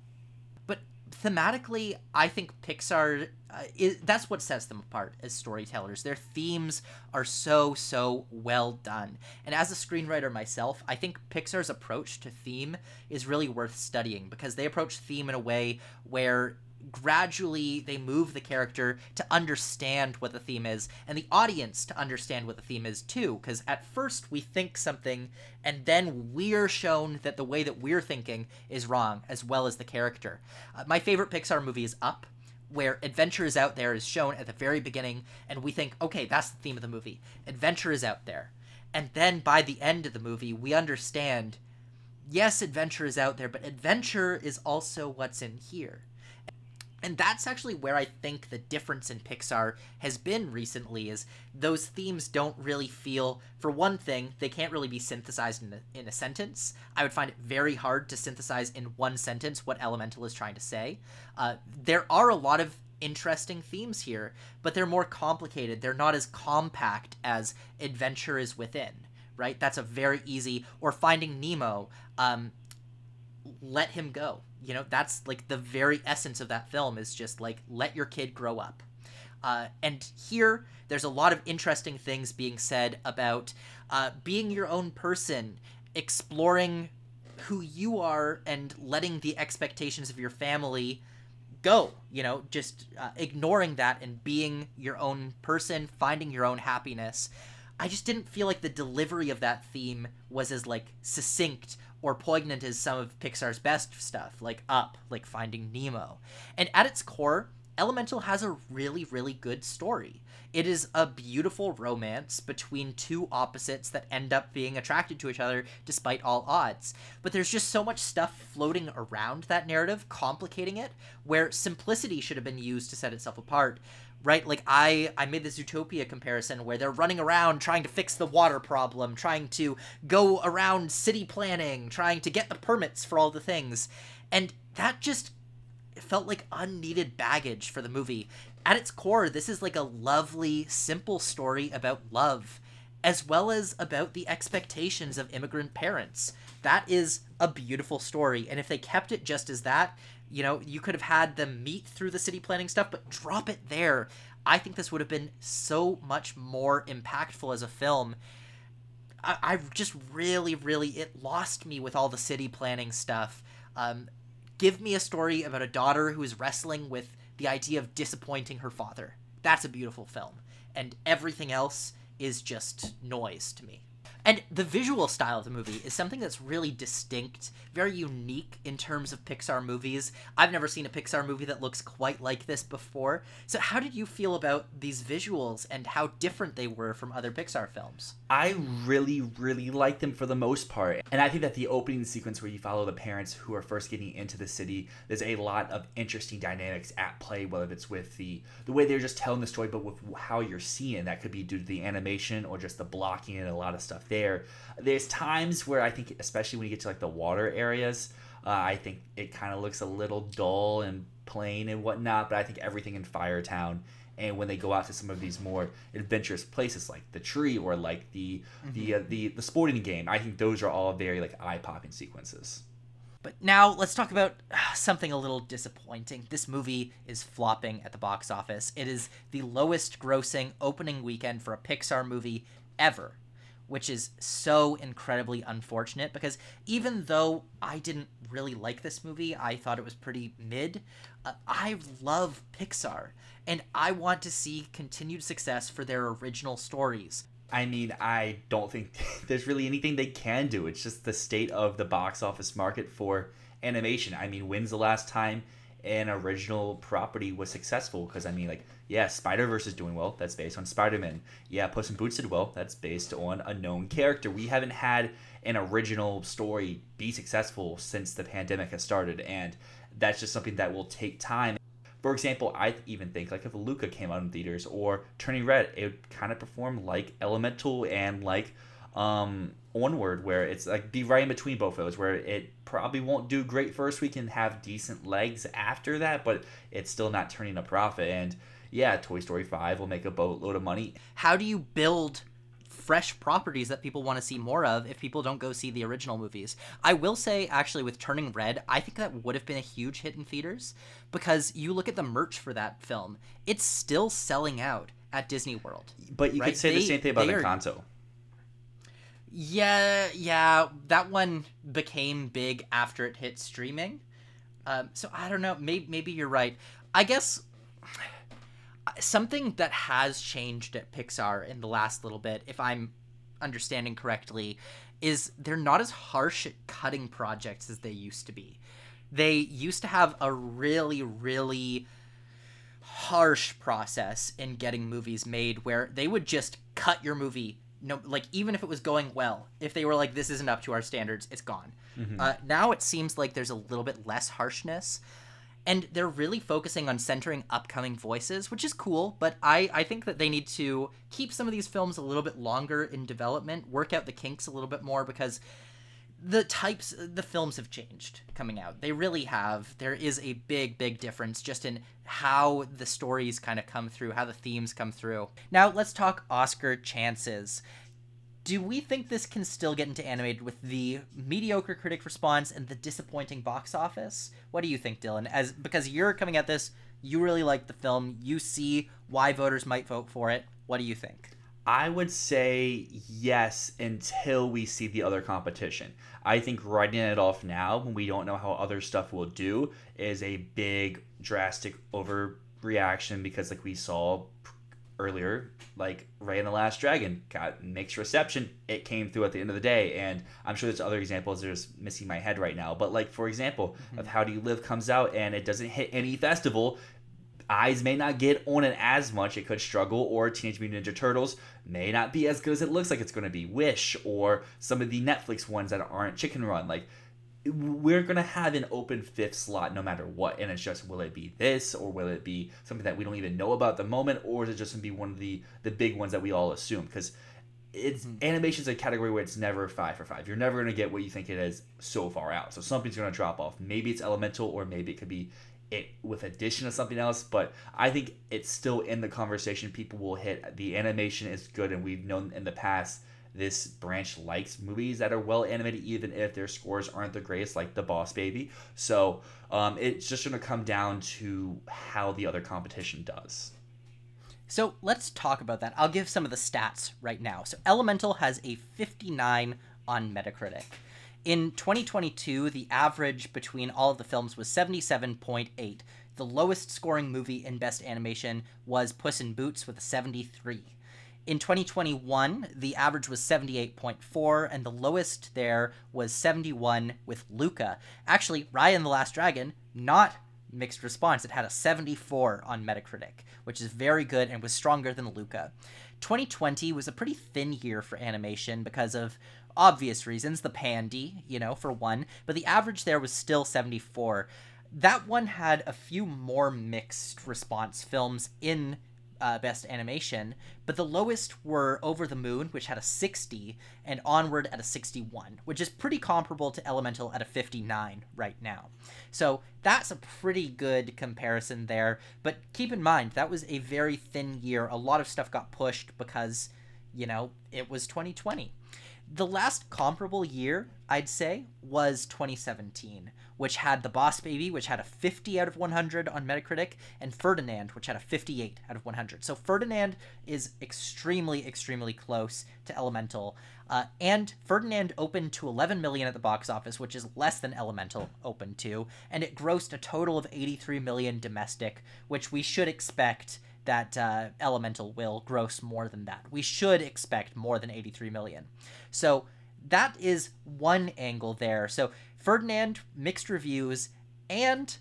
But thematically, I think Pixar, uh, is, that's what sets them apart as storytellers. Their themes are so, so well done. And as a screenwriter myself, I think Pixar's approach to theme is really worth studying, because they approach theme in a way where gradually they move the character to understand what the theme is, and the audience to understand what the theme is too, because at first we think something, and then we're shown that the way that we're thinking is wrong, as well as the character. Uh, my favorite Pixar movie is Up, where adventure is out there is shown at the very beginning, and we think, okay, that's the theme of the movie. Adventure is out there. And then by the end of the movie, we understand, yes, adventure is out there, but adventure is also what's in here. And that's actually where I think the difference in Pixar has been recently, is those themes don't really feel, for one thing, they can't really be synthesized in a, in a sentence. I would find it very hard to synthesize in one sentence what Elemental is trying to say. Uh, there are a lot of interesting themes here, but they're more complicated. They're not as compact as Adventure is Within, right? That's a very easy, or Finding Nemo, um, Let Him Go. You know, that's like the very essence of that film, is just like, let your kid grow up. Uh, and here, there's a lot of interesting things being said about uh, being your own person, exploring who you are, and letting the expectations of your family go. You know, just uh, ignoring that and being your own person, finding your own happiness. I just didn't feel like the delivery of that theme was as like succinct or poignant as some of Pixar's best stuff, like Up, like Finding Nemo. And at its core, Elemental has a really, really good story. It is a beautiful romance between two opposites that end up being attracted to each other despite all odds. But there's just so much stuff floating around that narrative, complicating it, where simplicity should have been used to set itself apart. Right? Like, I, I made this Zootopia comparison where they're running around trying to fix the water problem, trying to go around city planning, trying to get the permits for all the things. And that just felt like unneeded baggage for the movie. At its core, this is like a lovely, simple story about love, as well as about the expectations of immigrant parents. That is a beautiful story. And if they kept it just as that, you know, you could have had them meet through the city planning stuff, but drop it there. I think this would have been so much more impactful as a film. I, I just really, really, it lost me with all the city planning stuff. Um, give me a story about a daughter who is wrestling with the idea of disappointing her father. That's a beautiful film. And everything else is just noise to me. And the visual style of the movie is something that's really distinct, very unique in terms of Pixar movies. I've never seen a Pixar movie that looks quite like this before. So how did you feel about these visuals and how different they were from other Pixar films? I really, really like them for the most part. And I think that the opening sequence where you follow the parents who are first getting into the city, there's a lot of interesting dynamics at play, whether it's with the, the way they're just telling the story, but with how you're seeing. That could be due to the animation or just the blocking and a lot of stuff. There there's times where I think, especially when you get to like the water areas, uh, I think it kind of looks a little dull and plain and whatnot, but I think everything in Firetown, and when they go out to some of these more adventurous places like the tree or like the mm-hmm. the, uh, the the sporting game, I think those are all very like eye-popping sequences. But now let's talk about uh, something a little disappointing. This movie is flopping at the box office. It is the lowest grossing opening weekend for a Pixar movie ever, which is so incredibly unfortunate, because even though I didn't really like this movie, I thought it was pretty mid, uh, I love Pixar, and I want to see continued success for their original stories. I mean, I don't think there's really anything they can do. It's just the state of the box office market for animation. I mean, when's the last time an original property was successful? Because I mean, like, yeah, Spider-Verse is doing well. That's based on Spider-Man. Yeah, Puss in Boots did well. That's based on a known character. We haven't had an original story be successful since the pandemic has started, and that's just something that will take time. For example, I even think like if Luca came out in theaters or Turning Red, it would kind of perform like Elemental and like um Onward, where it's like be right in between both of those, where it probably won't do great first week and have decent legs after that, but it's still not turning a profit. And yeah, Toy Story five will make a boatload of money. How do you build fresh properties that people want to see more of if people don't go see the original movies? I will say, actually, with Turning Red, I think that would have been a huge hit in theaters, because you look at the merch for that film, it's still selling out at Disney World. But you right? could say they, the same thing about Encanto. Are... Yeah, yeah, that one became big after it hit streaming. Um, so I don't know, maybe, maybe you're right. I guess something that has changed at Pixar in the last little bit, if I'm understanding correctly, is they're not as harsh at cutting projects as they used to be. They used to have a really, really harsh process in getting movies made where they would just cut your movie. No, like, even if it was going well, if they were like, this isn't up to our standards, it's gone. Mm-hmm. Uh, now it seems like there's a little bit less harshness, and they're really focusing on centering upcoming voices, which is cool, but I, I think that they need to keep some of these films a little bit longer in development, work out the kinks a little bit more, because the types, the films have changed coming out. They really have. There is a big, big difference just in how the stories kind of come through, how the themes come through. Now let's talk Oscar chances. Do we think this can still get into animated with the mediocre critic response and the disappointing box office? What do you think, Dylan? As because you're coming at this, you really like the film. You see why voters might vote for it. What do you think? I would say yes until we see the other competition. I think writing it off now, when we don't know how other stuff will do, is a big, drastic overreaction, because like we saw earlier, like Raya and the Last Dragon got mixed reception. It came through at the end of the day, and I'm sure there's other examples that are just missing my head right now. But like, for example, mm-hmm. of How Do You Live comes out and it doesn't hit any festival. eyes may not get on it as much. It could struggle. Or Teenage Mutant Ninja Turtles may not be as good as it looks like it's going to be. Wish, or some of the Netflix ones that aren't Chicken Run. Like, we're going to have an open fifth slot no matter what. And it's just, will it be this, or will it be something that we don't even know about at the moment? Or is it just going to be one of the, the big ones that we all assume? Because it's mm-hmm. animation's a category where it's never five for five. You're never going to get what you think it is so far out. So something's going to drop off. Maybe it's Elemental, or maybe it could be it with addition of something else, but I think it's still in the conversation. People will hit the animation is good, and we've known in the past this branch likes movies that are well animated, even if their scores aren't the greatest, like The Boss Baby. So um, it's just going to come down to how the other competition does. So let's talk about that. I'll give some of the stats right now. So Elemental has a fifty-nine on Metacritic. In twenty twenty-two, the average between all of the films was seventy-seven point eight. The lowest scoring movie in Best Animation was Puss in Boots with a seventy-three. In twenty twenty-one, the average was seventy-eight point four, and the lowest there was seventy-one with Luca. Actually, Raya and the Last Dragon, not mixed response. It had a seventy-four on Metacritic, which is very good and was stronger than Luca. twenty twenty was a pretty thin year for animation because of obvious reasons, the Pandy, you know, for one, but the average there was still seventy-four. That one had a few more mixed response films in uh, Best Animation, but the lowest were Over the Moon, which had a sixty, and Onward at a sixty-one, which is pretty comparable to Elemental at a fifty-nine right now. So that's a pretty good comparison there, but keep in mind, that was a very thin year. A lot of stuff got pushed because, you know, it was twenty twenty. The last comparable year, I'd say, was twenty seventeen, which had The Boss Baby, which had a fifty out of one hundred on Metacritic, and Ferdinand, which had a fifty-eight out of one hundred. So Ferdinand is extremely, extremely close to Elemental. Uh, and Ferdinand opened to eleven million dollars at the box office, which is less than Elemental opened to. And it grossed a total of eighty-three million dollars domestic, which we should expect that uh, Elemental will gross more than that. We should expect more than eighty-three million. So that is one angle there. So Ferdinand, mixed reviews, and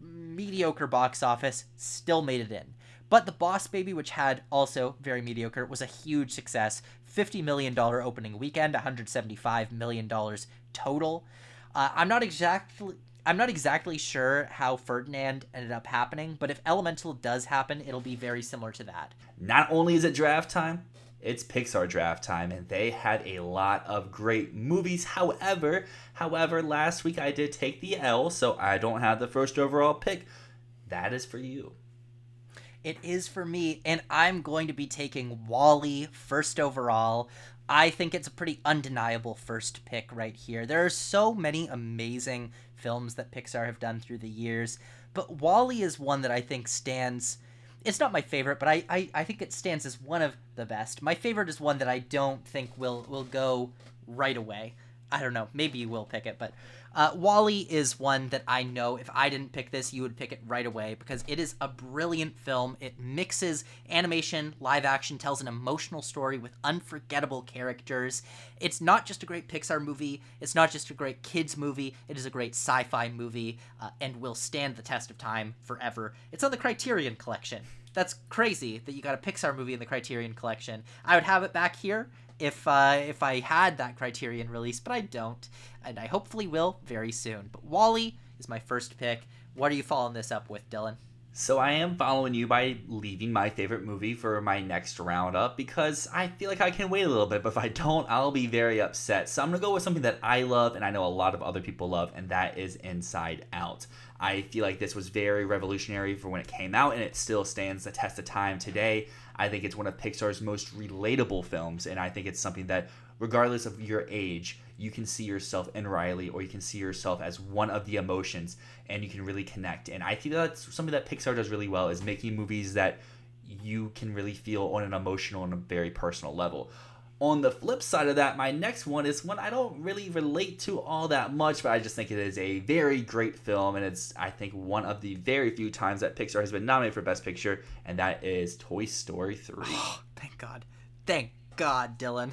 mediocre box office still made it in. But The Boss Baby, which had also very mediocre, was a huge success. fifty million dollars opening weekend, one hundred seventy-five million dollars total. Uh, I'm not exactly... I'm not exactly sure how Ferdinand ended up happening, but if Elemental does happen, it'll be very similar to that. Not only is it draft time, it's Pixar draft time, and they had a lot of great movies. However, however, last week I did take the L, so I don't have the first overall pick. That is for you. It is for me, and I'm going to be taking WALL-E first overall. I think it's a pretty undeniable first pick right here. There are so many amazing films that Pixar have done through the years, but WALL-E is one that I think stands, it's not my favorite, but I, I, I think it stands as one of the best. My favorite is one that I don't think will, will go right away. I don't know, maybe you will pick it, but uh, WALL-E is one that I know if I didn't pick this, you would pick it right away because it is a brilliant film. It mixes animation, live action, tells an emotional story with unforgettable characters. It's not just a great Pixar movie. It's not just a great kids movie. It is a great sci-fi movie uh, and will stand the test of time forever. It's on the Criterion Collection. That's crazy that you got a Pixar movie in the Criterion Collection. I would have it back here if uh, if I had that Criterion release, but I don't, and I hopefully will very soon. But WALL-E is my first pick. What are you following this up with, Dylan? So I am following you by leaving my favorite movie for my next roundup because I feel like I can wait a little bit, but if I don't, I'll be very upset. So I'm going to go with something that I love and I know a lot of other people love, and that is Inside Out. I feel like this was very revolutionary for when it came out, and it still stands the test of time today. I think it's one of Pixar's most relatable films, and I think it's something that, regardless of your age, you can see yourself in Riley, or you can see yourself as one of the emotions, and you can really connect. And I think that's something that Pixar does really well, is making movies that you can really feel on an emotional and a very personal level. On the flip side of that, my next one is one I don't really relate to all that much, but I just think it is a very great film, and it's, I think, one of the very few times that Pixar has been nominated for Best Picture, and that is Toy Story three. Oh, thank God. Thank God, Dylan.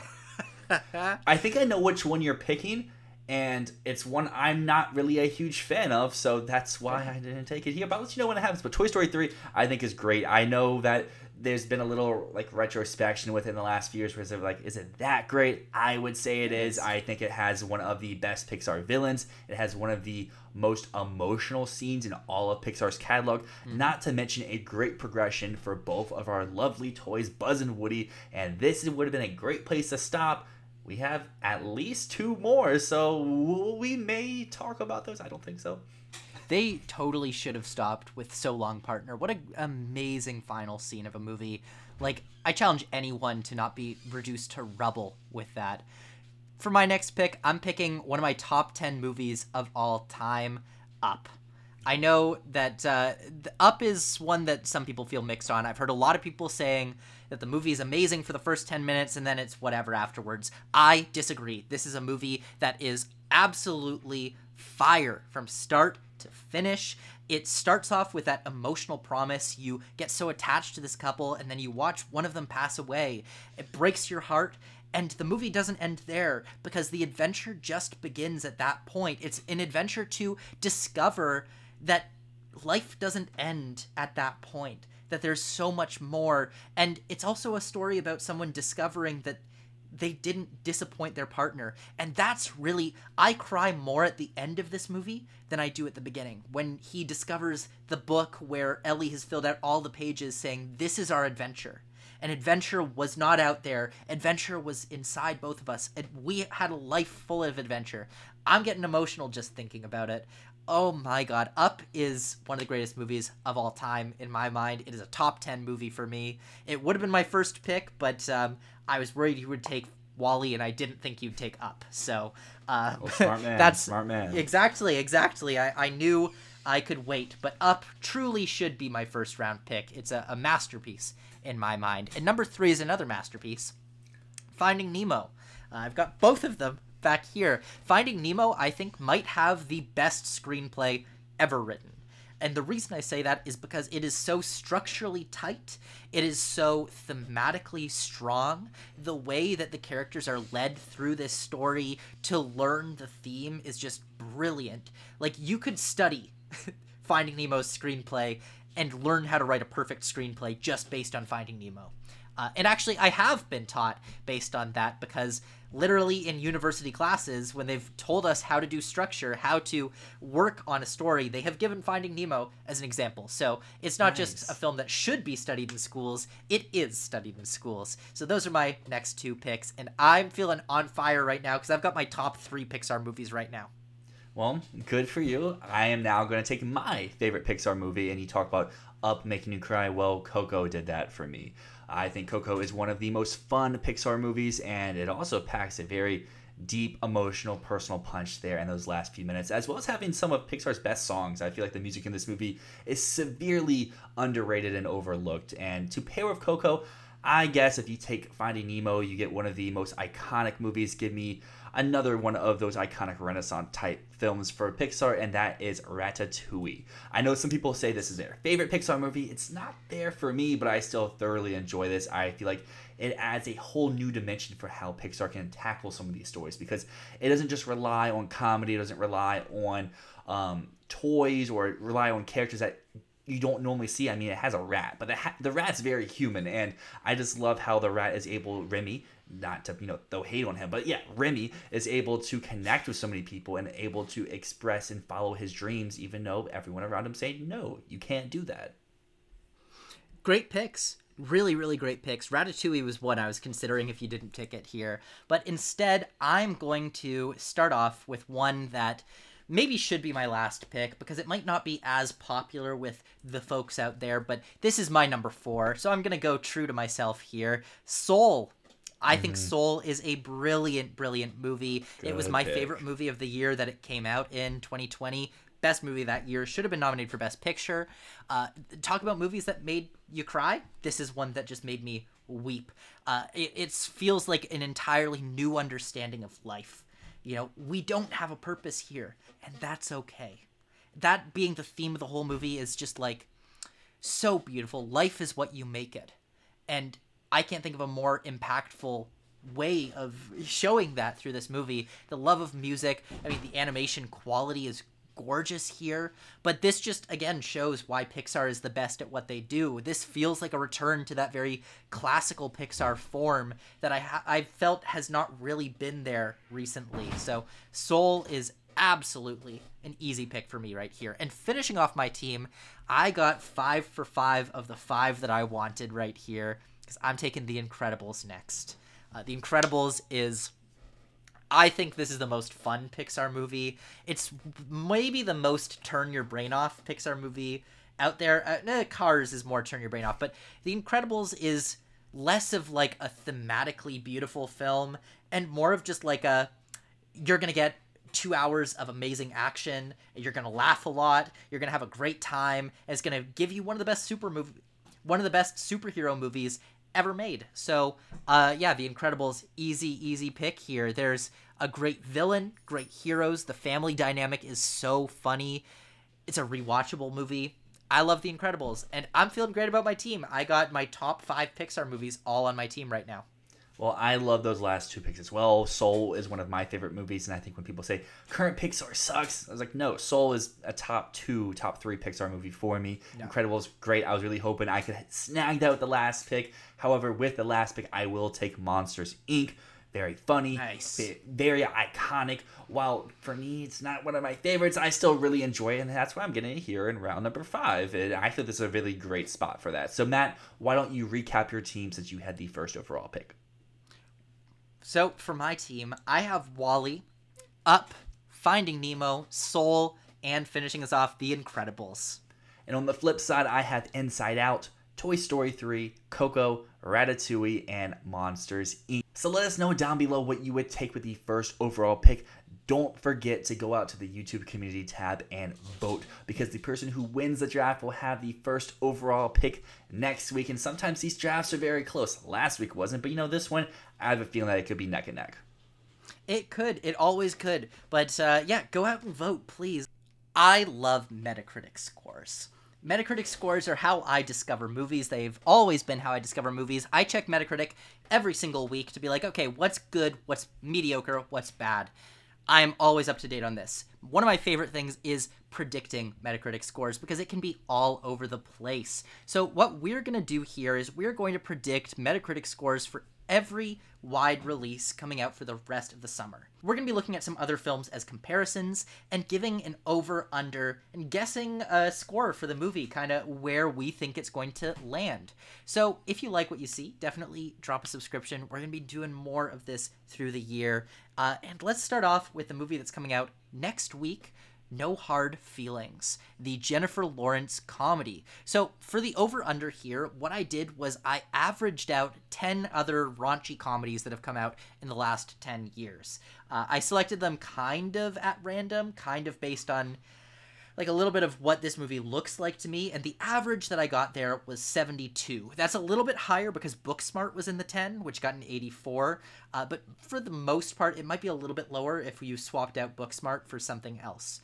I think I know which one you're picking, And it's one I'm not really a huge fan of, so that's why I didn't take it here. But I'll let you know when it happens. But Toy Story three, I think, is great. I know that there's been a little, like, retrospection within the last few years where they're like, is it that great? I would say it is. I think it has one of the best Pixar villains. It has one of the most emotional scenes in all of Pixar's catalog, mm-hmm. not to mention a great progression for both of our lovely toys, Buzz and Woody. And this would have been a great place to stop. We have at least two more, so we may talk about those. I don't think so. They totally should have stopped with So Long, Partner. What an amazing final scene of a movie. Like, I challenge anyone to not be reduced to rubble with that. For my next pick, I'm picking one of my top ten movies of all time, Up. I know that uh, Up is one that some people feel mixed on. I've heard a lot of people saying that the movie is amazing for the first ten minutes and then it's whatever afterwards. I disagree. This is a movie that is absolutely fire from start to finish. It starts off with that emotional promise. You get so attached to this couple and then you watch one of them pass away. It breaks your heart. And the movie doesn't end there because the adventure just begins at that point. It's an adventure to discover that life doesn't end at that point, that there's so much more. And it's also a story about someone discovering that they didn't disappoint their partner. And that's really, I cry more at the end of this movie than I do at the beginning, when he discovers the book where Ellie has filled out all the pages saying, this is our adventure. And adventure was not out there. Adventure was inside both of us. And we had a life full of adventure. I'm getting emotional just thinking about it. Oh my God, Up is one of the greatest movies of all time in my mind. It is a top ten movie for me. It would have been my first pick, but um, I was worried you would take Wall-E, and I didn't think you'd take Up. So uh, well, smart man. That's smart man. Exactly, exactly. I, I knew I could wait, but Up truly should be my first round pick. It's a, a masterpiece in my mind. And number three is another masterpiece, Finding Nemo. Uh, I've got both of them back here. Finding Nemo, I think, might have the best screenplay ever written. And the reason I say that is because it is so structurally tight. It is so thematically strong. The way that the characters are led through this story to learn the theme is just brilliant. Like, you could study Finding Nemo's screenplay and learn how to write a perfect screenplay just based on Finding Nemo. Uh, and actually, I have been taught based on that, because literally in university classes, when they've told us how to do structure, how to work on a story, they have given Finding Nemo as an example. So it's not nice. Just a film that should be studied in schools. It is studied in schools. So those are my next two picks. And I'm feeling on fire right now because I've got my top three Pixar movies right now. Well, good for you. I am now going to take my favorite Pixar movie, and you talk about Up making you cry. Well, Coco did that for me. I think Coco is one of the most fun Pixar movies, and it also packs a very deep, emotional, personal punch there in those last few minutes, as well as having some of Pixar's best songs. I feel like the music in this movie is severely underrated and overlooked. And to pair with Coco, I guess if you take Finding Nemo, you get one of the most iconic movies. Give me another one of those iconic Renaissance type films for Pixar, and that is Ratatouille. I know some people say this is their favorite Pixar movie. It's not there for me, but I still thoroughly enjoy this. I feel like it adds a whole new dimension for how Pixar can tackle some of these stories, because it doesn't just rely on comedy. It doesn't rely on um, toys or rely on characters that you don't normally see. I mean, it has a rat, but the, ha- the rat's very human, and I just love how the rat is able, Remy, not to, you know, throw hate on him, but yeah, Remy is able to connect with so many people and able to express and follow his dreams, even though everyone around him saying, no, you can't do that. Great picks. Really, really great picks. Ratatouille was one I was considering if you didn't pick it here, but instead I'm going to start off with one that maybe should be my last pick, because it might not be as popular with the folks out there, but this is my number four, so I'm going to go true to myself here. Soul. I mm-hmm. think Soul is a brilliant, brilliant movie. Good it was my pick. Favorite movie of the year that it came out in, twenty twenty. Best movie that year. Should have been nominated for Best Picture. Uh, talk about movies that made you cry. This is one that just made me weep. Uh, it, it feels like an entirely new understanding of life. You know, we don't have a purpose here, and that's okay. That being the theme of the whole movie is just, like, so beautiful. Life is what you make it. And I can't think of a more impactful way of showing that through this movie. The love of music, I mean, the animation quality is gorgeous here, but this just again shows why Pixar is the best at what they do. This feels like a return to that very classical Pixar form that I ha- I felt has not really been there recently. So Soul is absolutely an easy pick for me right here. And finishing off my team, I got five for five of the five that I wanted right here, because I'm taking The Incredibles next. Uh, The Incredibles is, I think this is the most fun Pixar movie. It's maybe the most turn your brain off Pixar movie out there. Uh, no, Cars is more turn your brain off, but The Incredibles is less of like a thematically beautiful film and more of just like a, you're going to get two hours of amazing action. You're going to laugh a lot. You're going to have a great time. And it's going to give you one of the best super movie, one of the best superhero movies ever made. So uh yeah, The Incredibles, easy easy pick here. There's a great villain, great heroes, the family dynamic is so funny, it's a rewatchable movie. I love The Incredibles, and I'm feeling great about my team. I got my top five Pixar movies all on my team right now. Well, I love those last two picks as well. Soul is one of my favorite movies, and I think when people say current Pixar sucks, I was like, no, Soul is a top two, top three Pixar movie for me. No. Incredibles, great. I was really hoping I could snag that with the last pick. However, with the last pick, I will take Monsters, Incorporated. Very funny, nice. Very iconic. While for me, it's not one of my favorites, I still really enjoy it, and that's why I'm getting it here in round number five. And I think this is a really great spot for that. So, Matt, why don't you recap your team since you had the first overall pick? So, for my team, I have WALL-E, Up, Finding Nemo, Soul, and finishing us off, The Incredibles. And on the flip side, I have Inside Out, Toy Story three, Coco, Ratatouille, and Monsters, Incorporated. So let us know down below what you would take with the first overall pick. Don't forget to go out to the YouTube community tab and vote, because the person who wins the draft will have the first overall pick next week. And sometimes these drafts are very close. Last week wasn't, but you know, this one, I have a feeling that it could be neck and neck. It could. It always could. But uh, yeah, go out and vote, please. I love Metacritic scores. Metacritic scores are how I discover movies. They've always been how I discover movies. I check Metacritic every single week to be like, okay, what's good, what's mediocre, what's bad. I'm always up to date on this. One of my favorite things is predicting Metacritic scores, because it can be all over the place. So what we're going to do here is we're going to predict Metacritic scores for every wide release coming out for the rest of the summer. We're going to be looking at some other films as comparisons and giving an over, under, and guessing a score for the movie, kind of where we think it's going to land. So if you like what you see, definitely drop a subscription. We're going to be doing more of this through the year. Uh, and let's start off with the movie that's coming out next week, No Hard Feelings, the Jennifer Lawrence comedy. So for the over-under here, what I did was I averaged out ten other raunchy comedies that have come out in the last ten years. Uh, I selected them kind of at random, kind of based on like a little bit of what this movie looks like to me, and the average that I got there was seventy-two. That's a little bit higher because Booksmart was in the ten, which got an eighty-four, uh, but for the most part, it might be a little bit lower if you swapped out Booksmart for something else.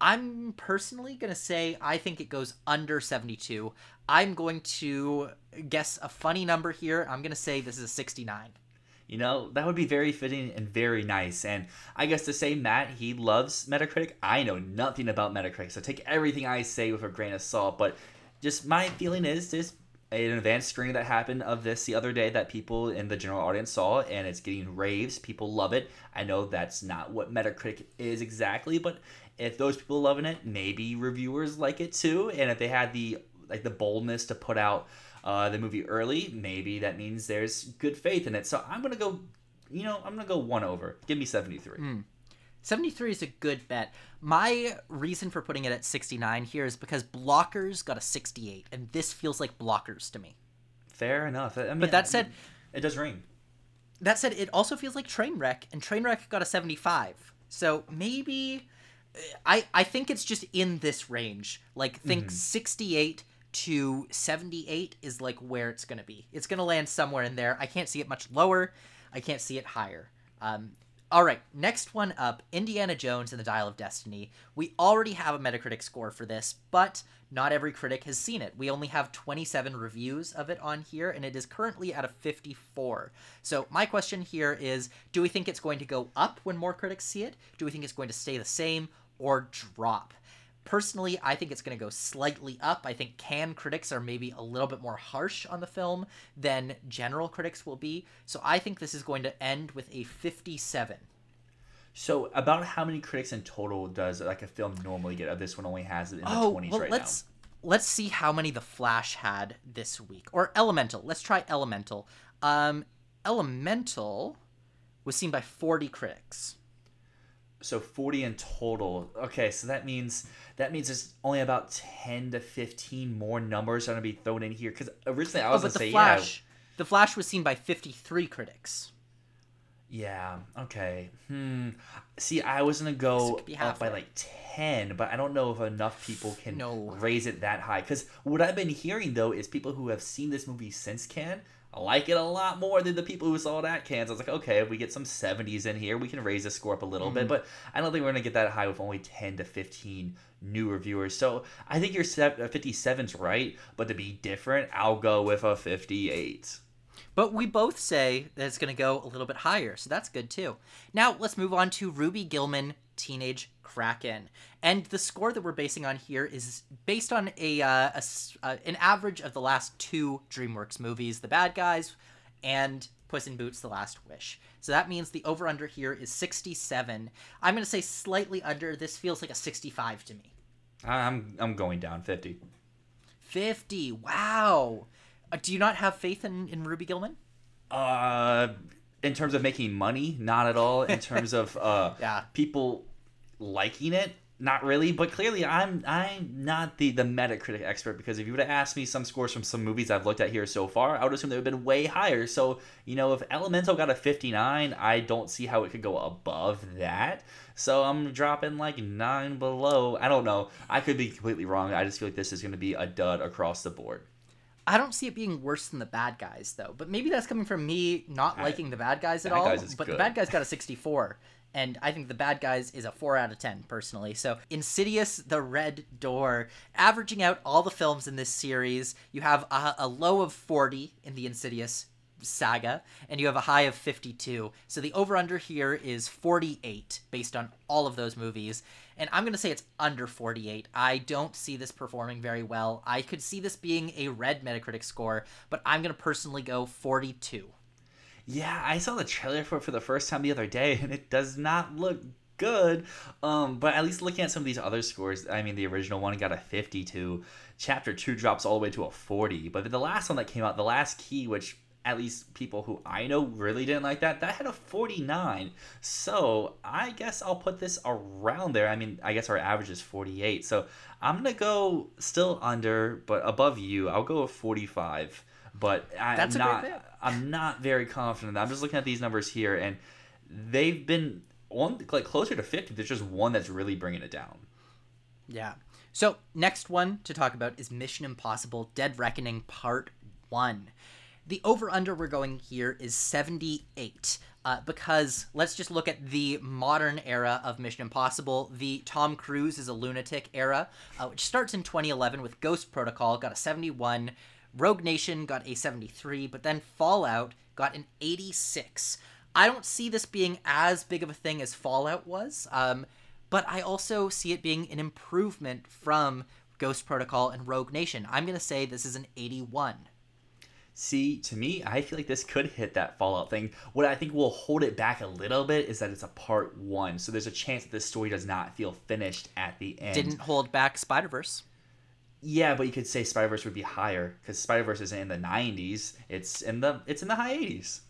I'm personally going to say I think it goes under seventy-two. I'm going to guess a funny number here. I'm going to say this is a sixty-nine. You know, that would be very fitting and very nice. And I guess to say Matt, he loves Metacritic. I know nothing about Metacritic, so take everything I say with a grain of salt. But just my feeling is this, an advanced screening that happened of this the other day that people in the general audience saw, and it's getting raves. People love it. I know that's not what Metacritic is exactly, but if those people loving it, maybe reviewers like it too. And if they had the like the boldness to put out uh, the movie early, maybe that means there's good faith in it. So I'm gonna go, you know, I'm gonna go one over. Give me seventy-three. Mm. seventy-three is a good bet. My reason for putting it at sixty-nine here is because Blockers got a sixty-eight, and this feels like Blockers to me. Fair enough. I mean, but that I said, mean, it does ring. That said, it also feels like Trainwreck, and Trainwreck got a seventy-five. So maybe. I, I think it's just in this range. Like, think mm-hmm. sixty-eight to seventy-eight is, like, where it's going to be. It's going to land somewhere in there. I can't see it much lower. I can't see it higher. Um, All right, next one up, Indiana Jones and the Dial of Destiny. We already have a Metacritic score for this, but not every critic has seen it. We only have twenty-seven reviews of it on here, and it is currently at a fifty-four. So my question here is, do we think it's going to go up when more critics see it? Do we think it's going to stay the same or drop? Personally, I think it's going to go slightly up. I think Cannes critics are maybe a little bit more harsh on the film than general critics will be. So I think this is going to end with a fifty-seven. So about how many critics in total does like a film normally get? Oh, this one only has it in oh, the twenties well, right let's, now. Let's see how many The Flash had this week. Or Elemental. Let's try Elemental. Um, Elemental was seen by forty critics. So forty in total. Okay, so that means that means there's only about ten to fifteen more numbers are going to be thrown in here. Because originally I was oh, going to say, Flash, yeah. The Flash was seen by fifty-three critics. Yeah, okay. Hmm. See, I was going to go up by like ten, but I don't know if enough people can no. raise it that high. Because what I've been hearing, though, is people who have seen this movie since Cannes like it a lot more than the people who saw it at Cannes. I was like, okay, if we get some seventies in here, we can raise the score up a little mm. bit, but I don't think we're going to get that high with only ten to fifteen new reviewers. So I think your fifty-seven's right, but to be different, I'll go with a fifty-eight. But we both say that it's going to go a little bit higher, so that's good too. Now let's move on to Ruby Gilman, Teenage Kraken. And the score that we're basing on here is based on a, uh, a uh, an average of the last two DreamWorks movies, The Bad Guys and Puss in Boots: The Last Wish. So that means the over-under here is sixty-seven. I'm going to say slightly under. This feels like a sixty-five to me. I'm I'm going down fifty. fifty. Wow. Uh, do you not have faith in, in Ruby Gilman? Uh, in terms of making money, not at all. In terms of uh, yeah. people liking it, not really. But clearly, I'm I'm not the, the Metacritic expert, because if you would have asked me some scores from some movies I've looked at here so far, I would assume they would have been way higher. So, you know, if Elemental got a fifty-nine, I don't see how it could go above that. So I'm dropping like nine below. I don't know. I could be completely wrong. I just feel like this is going to be a dud across the board. I don't see it being worse than The Bad Guys, though. But maybe that's coming from me not liking I, The Bad Guys at bad all. Guys but good. The Bad Guys got a sixty-four, and I think The Bad Guys is a four out of ten, personally. So Insidious, The Red Door. Averaging out all the films in this series, you have a, a low of forty in the Insidious saga, and you have a high of fifty-two. So the over-under here is forty-eight, based on all of those movies. And I'm going to say it's under forty-eight. I don't see this performing very well. I could see this being a red Metacritic score, but I'm going to personally go forty-two. Yeah, I saw the trailer for it for the first time the other day, and it does not look good. Um, but at least looking at some of these other scores, I mean, the original one got a fifty-two. Chapter two drops all the way to a forty. But the last one that came out, The Last Key, which at least people who I know really didn't like that, that had a forty-nine. So I guess I'll put this around there. I mean, I guess our average is forty-eight. So I'm going to go still under, but above you. I'll go with forty-five. But I'm That's not, a great I'm not very confident. I'm just looking at these numbers here, and they've been on like closer to fifty. There's just one that's really bringing it down. Yeah. So next one to talk about is Mission Impossible Dead Reckoning Part One. The over-under we're going here is seventy-eight, uh, because let's just look at the modern era of Mission Impossible. The Tom Cruise is a lunatic era, uh, which starts in twenty eleven with Ghost Protocol, got a seventy-one. Rogue Nation got a seventy-three, but then Fallout got an eighty-six. I don't see this being as big of a thing as Fallout was, um, but I also see it being an improvement from Ghost Protocol and Rogue Nation. I'm going to say this is an eighty-one. See, to me, I feel like this could hit that Fallout thing. What I think will hold it back a little bit is that it's a part one, so there's a chance that this story does not feel finished at the end. Didn't hold back Spider-Verse. Yeah, but you could say Spider-Verse would be higher, because Spider-Verse isn't in the nineties. It's in the it's in the high eighties.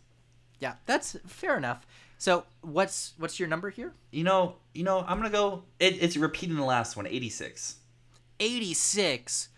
Yeah, that's fair enough. So what's what's your number here? You know, you know, I'm gonna go. It, it's repeating the last one, eighty-six. eighty-six.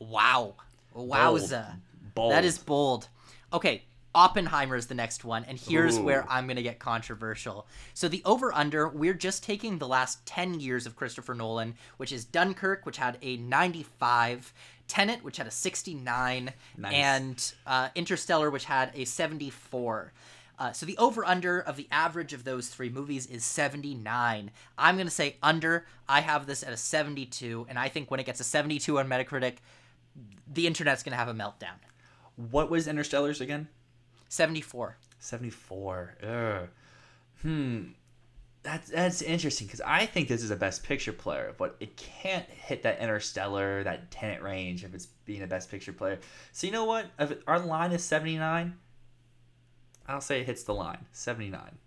Wow. Wowza. Bold. Bold. That is bold. Okay, Oppenheimer is the next one, and here's Ooh. where I'm going to get controversial. So the over-under, we're just taking the last ten years of Christopher Nolan, which is Dunkirk, which had a ninety-five, Tenet, which had a sixty-nine, nice. and uh, Interstellar, which had a seventy-four. Uh, so the over-under of the average of those three movies is seventy-nine. I'm going to say under. I have this at a seventy-two, and I think when it gets a seventy-two on Metacritic, the internet's going to have a meltdown. What was Interstellar's again? seventy-four. seventy-four. Ugh. Hmm. That's, that's interesting, because I think this is a Best Picture player, but it can't hit that Interstellar, that Tenet range if it's being a Best Picture player. So you know what? If our line is seventy-nine, I'll say it hits the line. seventy-nine.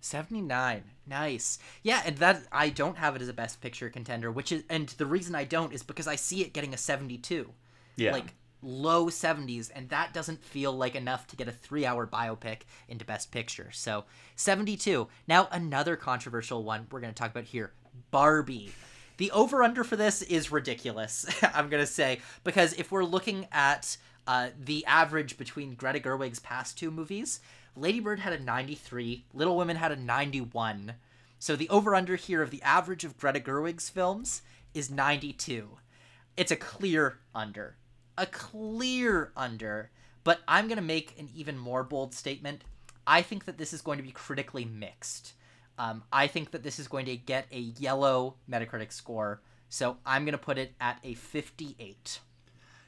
seventy-nine. Nice. Yeah, and that I don't have it as a Best Picture contender, which is, and the reason I don't is because I see it getting a seventy-two. Yeah. Like low seventies, and that doesn't feel like enough to get a three-hour biopic into Best Picture. So seventy-two. Now another controversial one we're going to talk about here, Barbie. The over-under for this is ridiculous, I'm going to say, because if we're looking at Uh, the average between Greta Gerwig's past two movies, Lady Bird had a ninety-three, Little Women had a ninety-one. So the over-under here of the average of Greta Gerwig's films is ninety-two. It's a clear under. A clear under. But I'm going to make an even more bold statement. I think that this is going to be critically mixed. Um, I think that this is going to get a yellow Metacritic score. So I'm going to put it at a fifty-eight.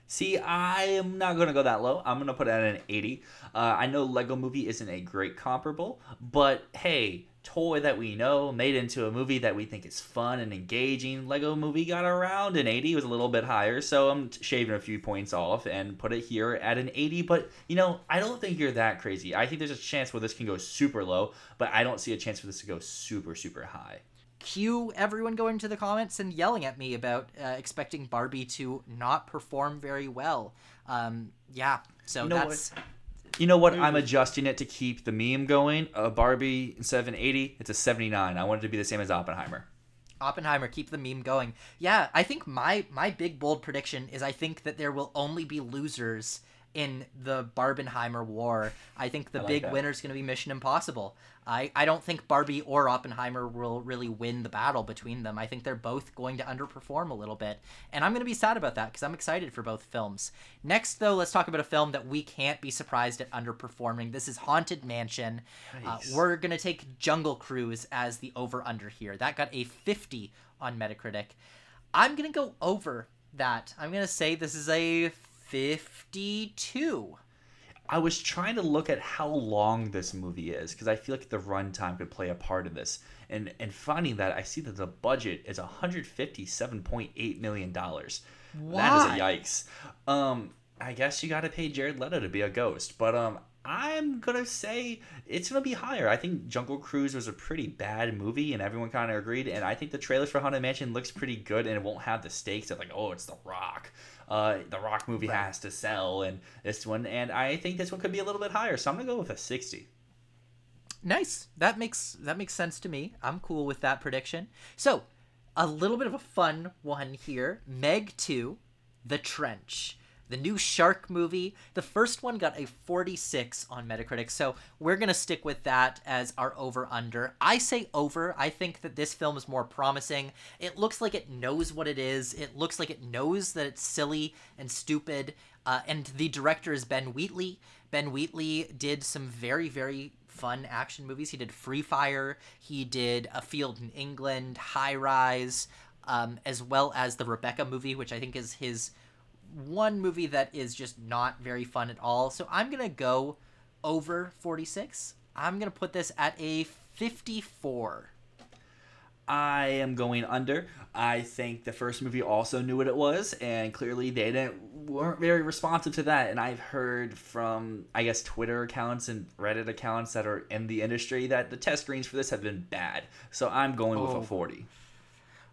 See, I am not going to go that low. I'm going to put it at an eighty. Uh, I know Lego Movie isn't a great comparable, but hey, toy that we know made into a movie that we think is fun and engaging. Lego Movie got around an eighty. It was a little bit higher, so I'm shaving a few points off and put it here at an eighty. But, you know, I don't think you're that crazy. I think there's a chance where this can go super low, but I don't see a chance for this to go super, super high. Cue everyone going to the comments and yelling at me about uh, expecting Barbie to not perform very well. Um, yeah, so you know that's... What? You know what? I'm adjusting it to keep the meme going. Uh, Barbie, instead of an eighty, it's a seventy-nine. I want it to be the same as Oppenheimer. Oppenheimer, keep the meme going. Yeah, I think my, my big bold prediction is I think that there will only be losers in the Barbenheimer war. I think the I like big winner is going to be Mission Impossible. I, I don't think Barbie or Oppenheimer will really win the battle between them. I think they're both going to underperform a little bit. And I'm going to be sad about that because I'm excited for both films. Next, though, let's talk about a film that we can't be surprised at underperforming. This is Haunted Mansion. Nice. Uh, we're going to take Jungle Cruise as the over-under here. That got a fifty on Metacritic. I'm going to go over that. I'm going to say this is a fifty-two. I was trying to look at how long this movie is because I feel like the runtime could play a part in this, and and finding that I see that the budget is one hundred fifty-seven point eight million dollars. That is a yikes. Um, I guess you got to pay Jared Leto to be a ghost, but um, I'm gonna say it's gonna be higher. I think Jungle Cruise was a pretty bad movie, and everyone kind of agreed. And I think the trailers for Haunted Mansion looks pretty good, and it won't have the stakes of like, oh, it's The Rock. Uh, the Rock movie right. has to sell, and this one, and I think this one could be a little bit higher, so I'm gonna go with a sixty. Nice. That makes that makes sense to me. I'm cool with that prediction. So, a little bit of a fun one here. Meg two, The Trench, the new shark movie. The first one got a forty-six on Metacritic, so we're gonna stick with that as our over-under. I say over. I think that this film is more promising. It looks like it knows what it is. It looks like it knows that it's silly and stupid, uh, and the director is Ben Wheatley. Ben Wheatley did some very, very fun action movies. He did Free Fire, he did A Field in England, High Rise, um, as well as the Rebecca movie, which I think is his one movie that is just not very fun at all. So I'm going to go over forty-six. I'm going to put this at a fifty-four. I am going under. I think the first movie also knew what it was, and clearly they didn't weren't very responsive to that. And I've heard from, I guess, Twitter accounts and Reddit accounts that are in the industry that the test screens for this have been bad. So I'm going oh. with a forty.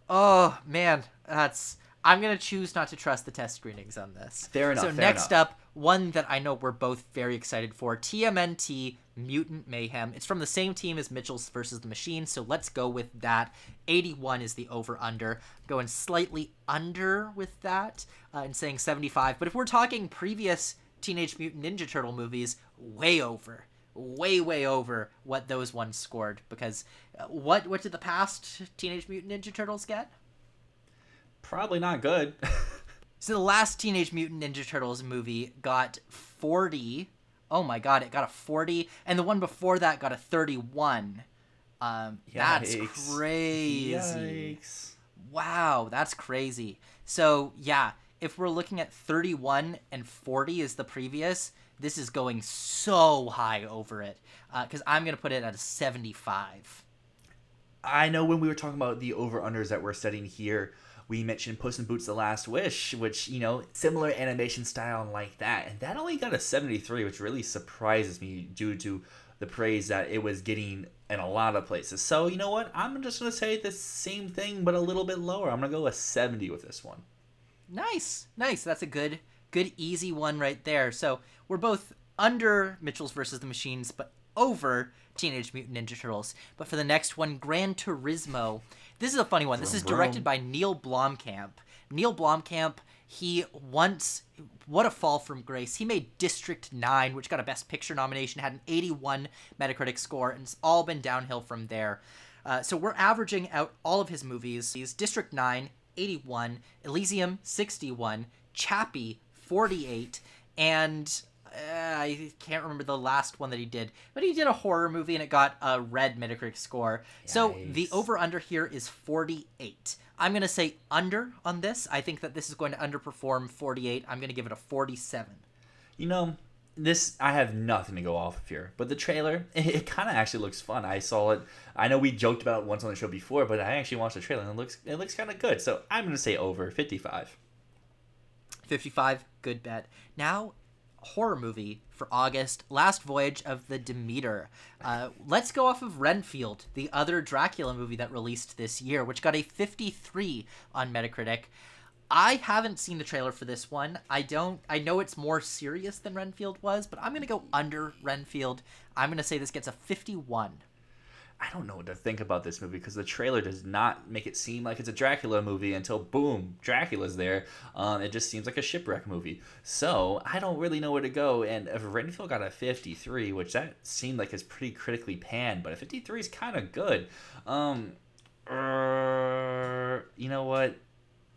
Oh, man. That's... I'm going to choose not to trust the test screenings on this. Fair enough. So fair next enough. up, one that I know we're both very excited for, T M N T Mutant Mayhem. It's from the same team as Mitchell's versus the Machine, so let's go with that. eighty-one is the over-under. I'm going slightly under with that uh, and saying seventy-five. But if we're talking previous Teenage Mutant Ninja Turtle movies, way over. Way, way over what those ones scored. Because what, what did the past Teenage Mutant Ninja Turtles get? Probably not good. So the last Teenage Mutant Ninja Turtles movie got forty oh my god, it got a forty, and the one before that got a thirty-one. Um, Yikes. That's crazy. Yikes. Wow, that's crazy. So yeah, if we're looking at thirty-one and forty as the previous, this is going so high over it, because uh, I'm going to put it at a seventy-five. I know when we were talking about the over-unders that we're setting here, we mentioned Puss in Boots: The Last Wish, which, you know, similar animation style and like that. And that only got a seventy-three, which really surprises me due to the praise that it was getting in a lot of places. So, you know what? I'm just going to say the same thing, but a little bit lower. I'm going to go a seventy with this one. Nice. Nice. That's a good, good easy one right there. So we're both under Mitchells versus the Machines, but over Teenage Mutant Ninja Turtles. But for the next one, Gran Turismo. This is a funny one. This is directed by Neil Blomkamp. Neil Blomkamp, he once, what a fall from grace. He made District nine, which got a Best Picture nomination, had an eighty-one Metacritic score, and it's all been downhill from there. Uh, so we're averaging out all of his movies. He's District nine, eighty-one, Elysium, sixty-one, Chappie, forty-eight, and uh, I can't remember the last one that he did, but he did a horror movie and it got a red Metacritic score. Nice. So the over-under here is forty-eight. I'm going to say under on this. I think that this is going to underperform forty-eight. I'm going to give it a forty-seven. You know, this, I have nothing to go off of here, but the trailer, it, it kind of actually looks fun. I saw it. I know we joked about it once on the show before, but I actually watched the trailer and it looks, it looks kind of good. So I'm going to say over fifty-five. fifty-five, good bet. Now, horror movie for August, Last Voyage of the Demeter. Uh, let's go off of Renfield, the other Dracula movie that released this year, which got a fifty-three on Metacritic. I haven't seen the trailer for this one. I don't, I know it's more serious than Renfield was, but I'm going to go under Renfield. I'm going to say this gets a fifty-one. I don't know what to think about this movie because the trailer does not make it seem like it's a Dracula movie until, boom, Dracula's there. Um, it just seems like a shipwreck movie. So I don't really know where to go. And if Renfield got a fifty-three, which that seemed like is pretty critically panned, but a fifty-three is kind of good. Um, uh, you know what?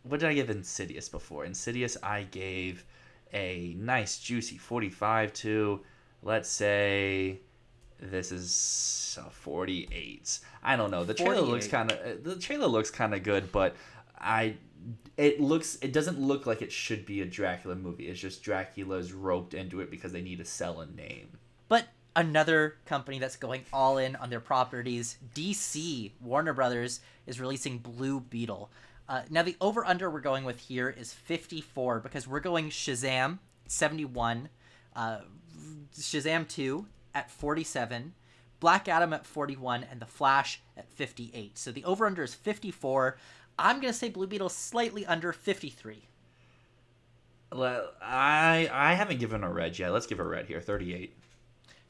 What did I give Insidious before? Insidious I gave a nice juicy forty-five to, let's say... This is a forty-eight. I don't know. The trailer looks kind of the trailer looks kind of good, but I it looks it doesn't look like it should be a Dracula movie. It's just Dracula's roped into it because they need to sell a name. But another company that's going all in on their properties, D C, Warner Brothers, is releasing Blue Beetle. Uh, now the over under we're going with here is fifty-four because we're going Shazam seventy-one, uh, Shazam two. At forty-seven, Black Adam at forty-one, and The Flash at fifty-eight. So the over-under is fifty-four. I'm going to say Blue Beetle slightly under fifty-three. Well, I I haven't given a red yet. Let's give a red here, thirty-eight.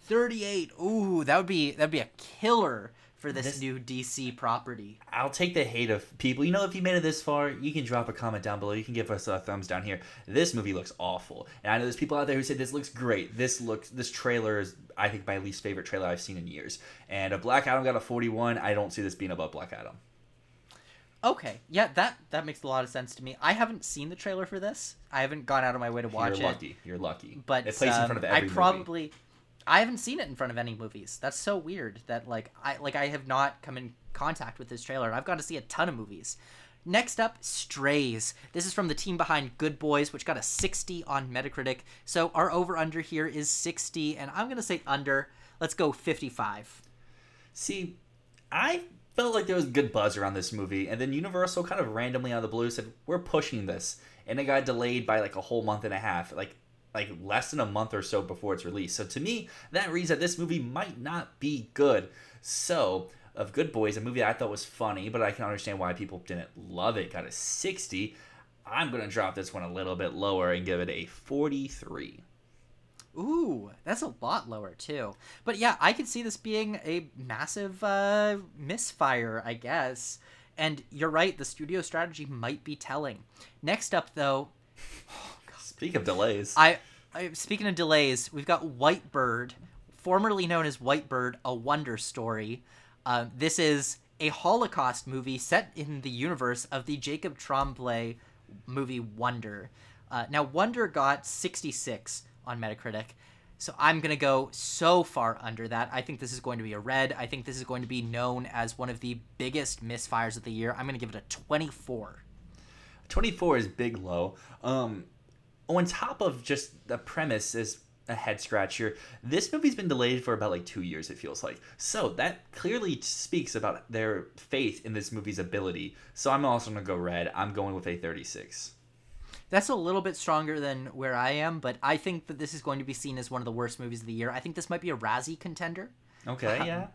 thirty-eight. Ooh, that would be that would be a killer for this, this new D C property. I'll take the hate of people. You know, if you made it this far, you can drop a comment down below. You can give us a thumbs down here. This movie looks awful. And I know there's people out there who say this looks great. This looks this trailer is, I think, my least favorite trailer I've seen in years. And a Black Adam got a forty-one. I don't see this being above Black Adam. Okay. Yeah, that, that makes a lot of sense to me. I haven't seen the trailer for this. I haven't gone out of my way to watch it. You're lucky. You're lucky. But it plays um, in front of every I probably... movie. I haven't seen it in front of any movies. That's so weird that like I like I have not come in contact with this trailer. I've got to see a ton of movies. Next up, Strays. This is from the team behind Good Boys, which got a sixty on Metacritic. So our over under here is sixty, and I'm going to say under. Let's go fifty-five. See, I felt like there was good buzz around this movie, and then Universal kind of randomly out of the blue said, "We're pushing this." And it got delayed by like a whole month and a half. Like like less than a month or so before its release. So to me, that reads that this movie might not be good. So of Good Boys, a movie I thought was funny, but I can understand why people didn't love it, got a sixty. I'm going to drop this one a little bit lower and give it a forty-three. Ooh, that's a lot lower too. But yeah, I could see this being a massive uh, misfire, I guess. And you're right, the studio strategy might be telling. Next up though... Speaking of delays. I, I Speaking of delays, we've got White Bird, formerly known as White Bird, A Wonder Story. Uh, this is a Holocaust movie set in the universe of the Jacob Tremblay movie Wonder. Uh, now, Wonder got sixty-six on Metacritic. So I'm going to go so far under that. I think this is going to be a red. I think this is going to be known as one of the biggest misfires of the year. I'm going to give it a twenty-four. twenty-four is big low. Um, on top of just the premise is a head scratcher. This movie's been delayed for about like two years, it feels like. So that clearly speaks about their faith in this movie's ability. So I'm also going to go red. I'm going with a thirty-six. That's a little bit stronger than where I am, but I think that this is going to be seen as one of the worst movies of the year. I think this might be a Razzie contender. Okay, um, yeah.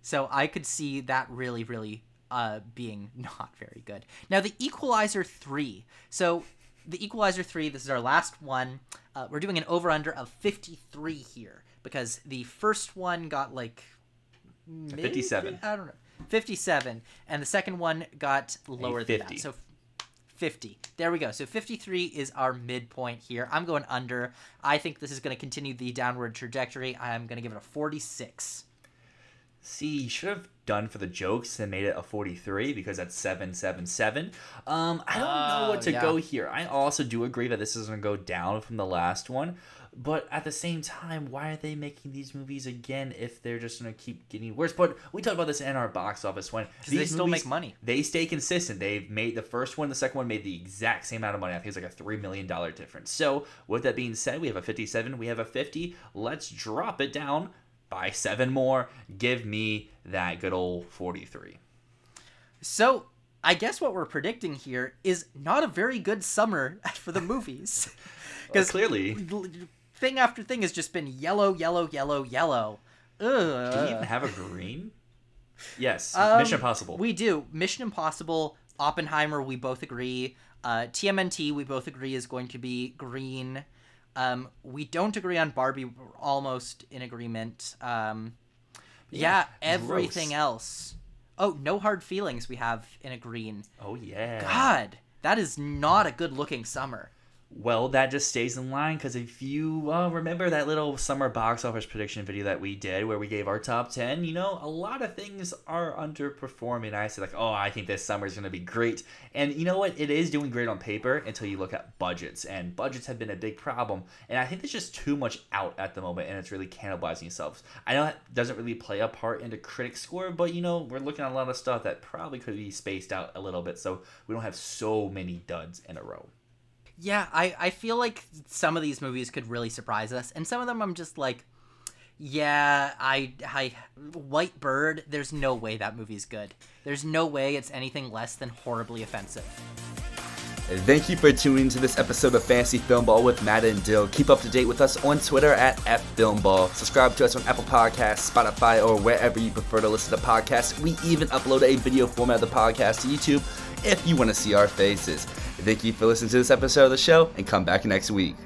So I could see that really, really uh, being not very good. Now, The Equalizer three. So The Equalizer three, this is our last one. Uh, we're doing an over-under of fifty-three here because the first one got like... Maybe, fifty-seven. I don't know. fifty-seven. And the second one got lower than that. So fifty. There we go. So fifty-three is our midpoint here. I'm going under. I think this is going to continue the downward trajectory. I'm going to give it a forty-six. See, you should have done for the jokes and made it a forty-three because that's seven seven seven. Um, I don't uh, know what to yeah. go here. I also do agree that this is going to go down from the last one. But at the same time, why are they making these movies again if they're just going to keep getting worse? But we talked about this in our box office when these they still movies, make money. They stay consistent. They've made the first one, the second one made the exact same amount of money. I think it's like a three million dollar difference. So with that being said, we have a fifty-seven, we have a fifty. Let's drop it down by seven more. Give me that good old forty-three. So I guess what we're predicting here is not a very good summer for the movies, because well, clearly. Thing after thing has just been yellow, yellow, yellow, yellow. Ugh. Do we even have a green? Yes. Um, Mission Impossible. We do. Mission Impossible, Oppenheimer, we both agree. Uh, T M N T, we both agree, is going to be green. Um, we don't agree on Barbie. We're almost in agreement. Um, yeah, yeah, everything gross. Else. Oh, No Hard Feelings we have in a green. Oh, yeah. God, that is not a good-looking summer. Well, that just stays in line because if you uh, remember that little summer box office prediction video that we did where we gave our top ten, you know, a lot of things are underperforming. I said like, oh, I think this summer is going to be great. And you know what? It is doing great on paper until you look at budgets, and budgets have been a big problem. And I think there's just too much out at the moment, and it's really cannibalizing itself. I know that doesn't really play a part into critic score, but you know, we're looking at a lot of stuff that probably could be spaced out a little bit so we don't have so many duds in a row. Yeah, I, I feel like some of these movies could really surprise us. And some of them I'm just like, yeah, I, I White Bird, there's no way that movie's good. There's no way it's anything less than horribly offensive. Thank you for tuning to this episode of Fantasy Filmball with Matt and Dill. Keep up to date with us on Twitter at @FilmBall. Subscribe to us on Apple Podcasts, Spotify, or wherever you prefer to listen to podcasts. We even upload a video format of the podcast to YouTube if you want to see our faces. Thank you for listening to this episode of the show, and come back next week.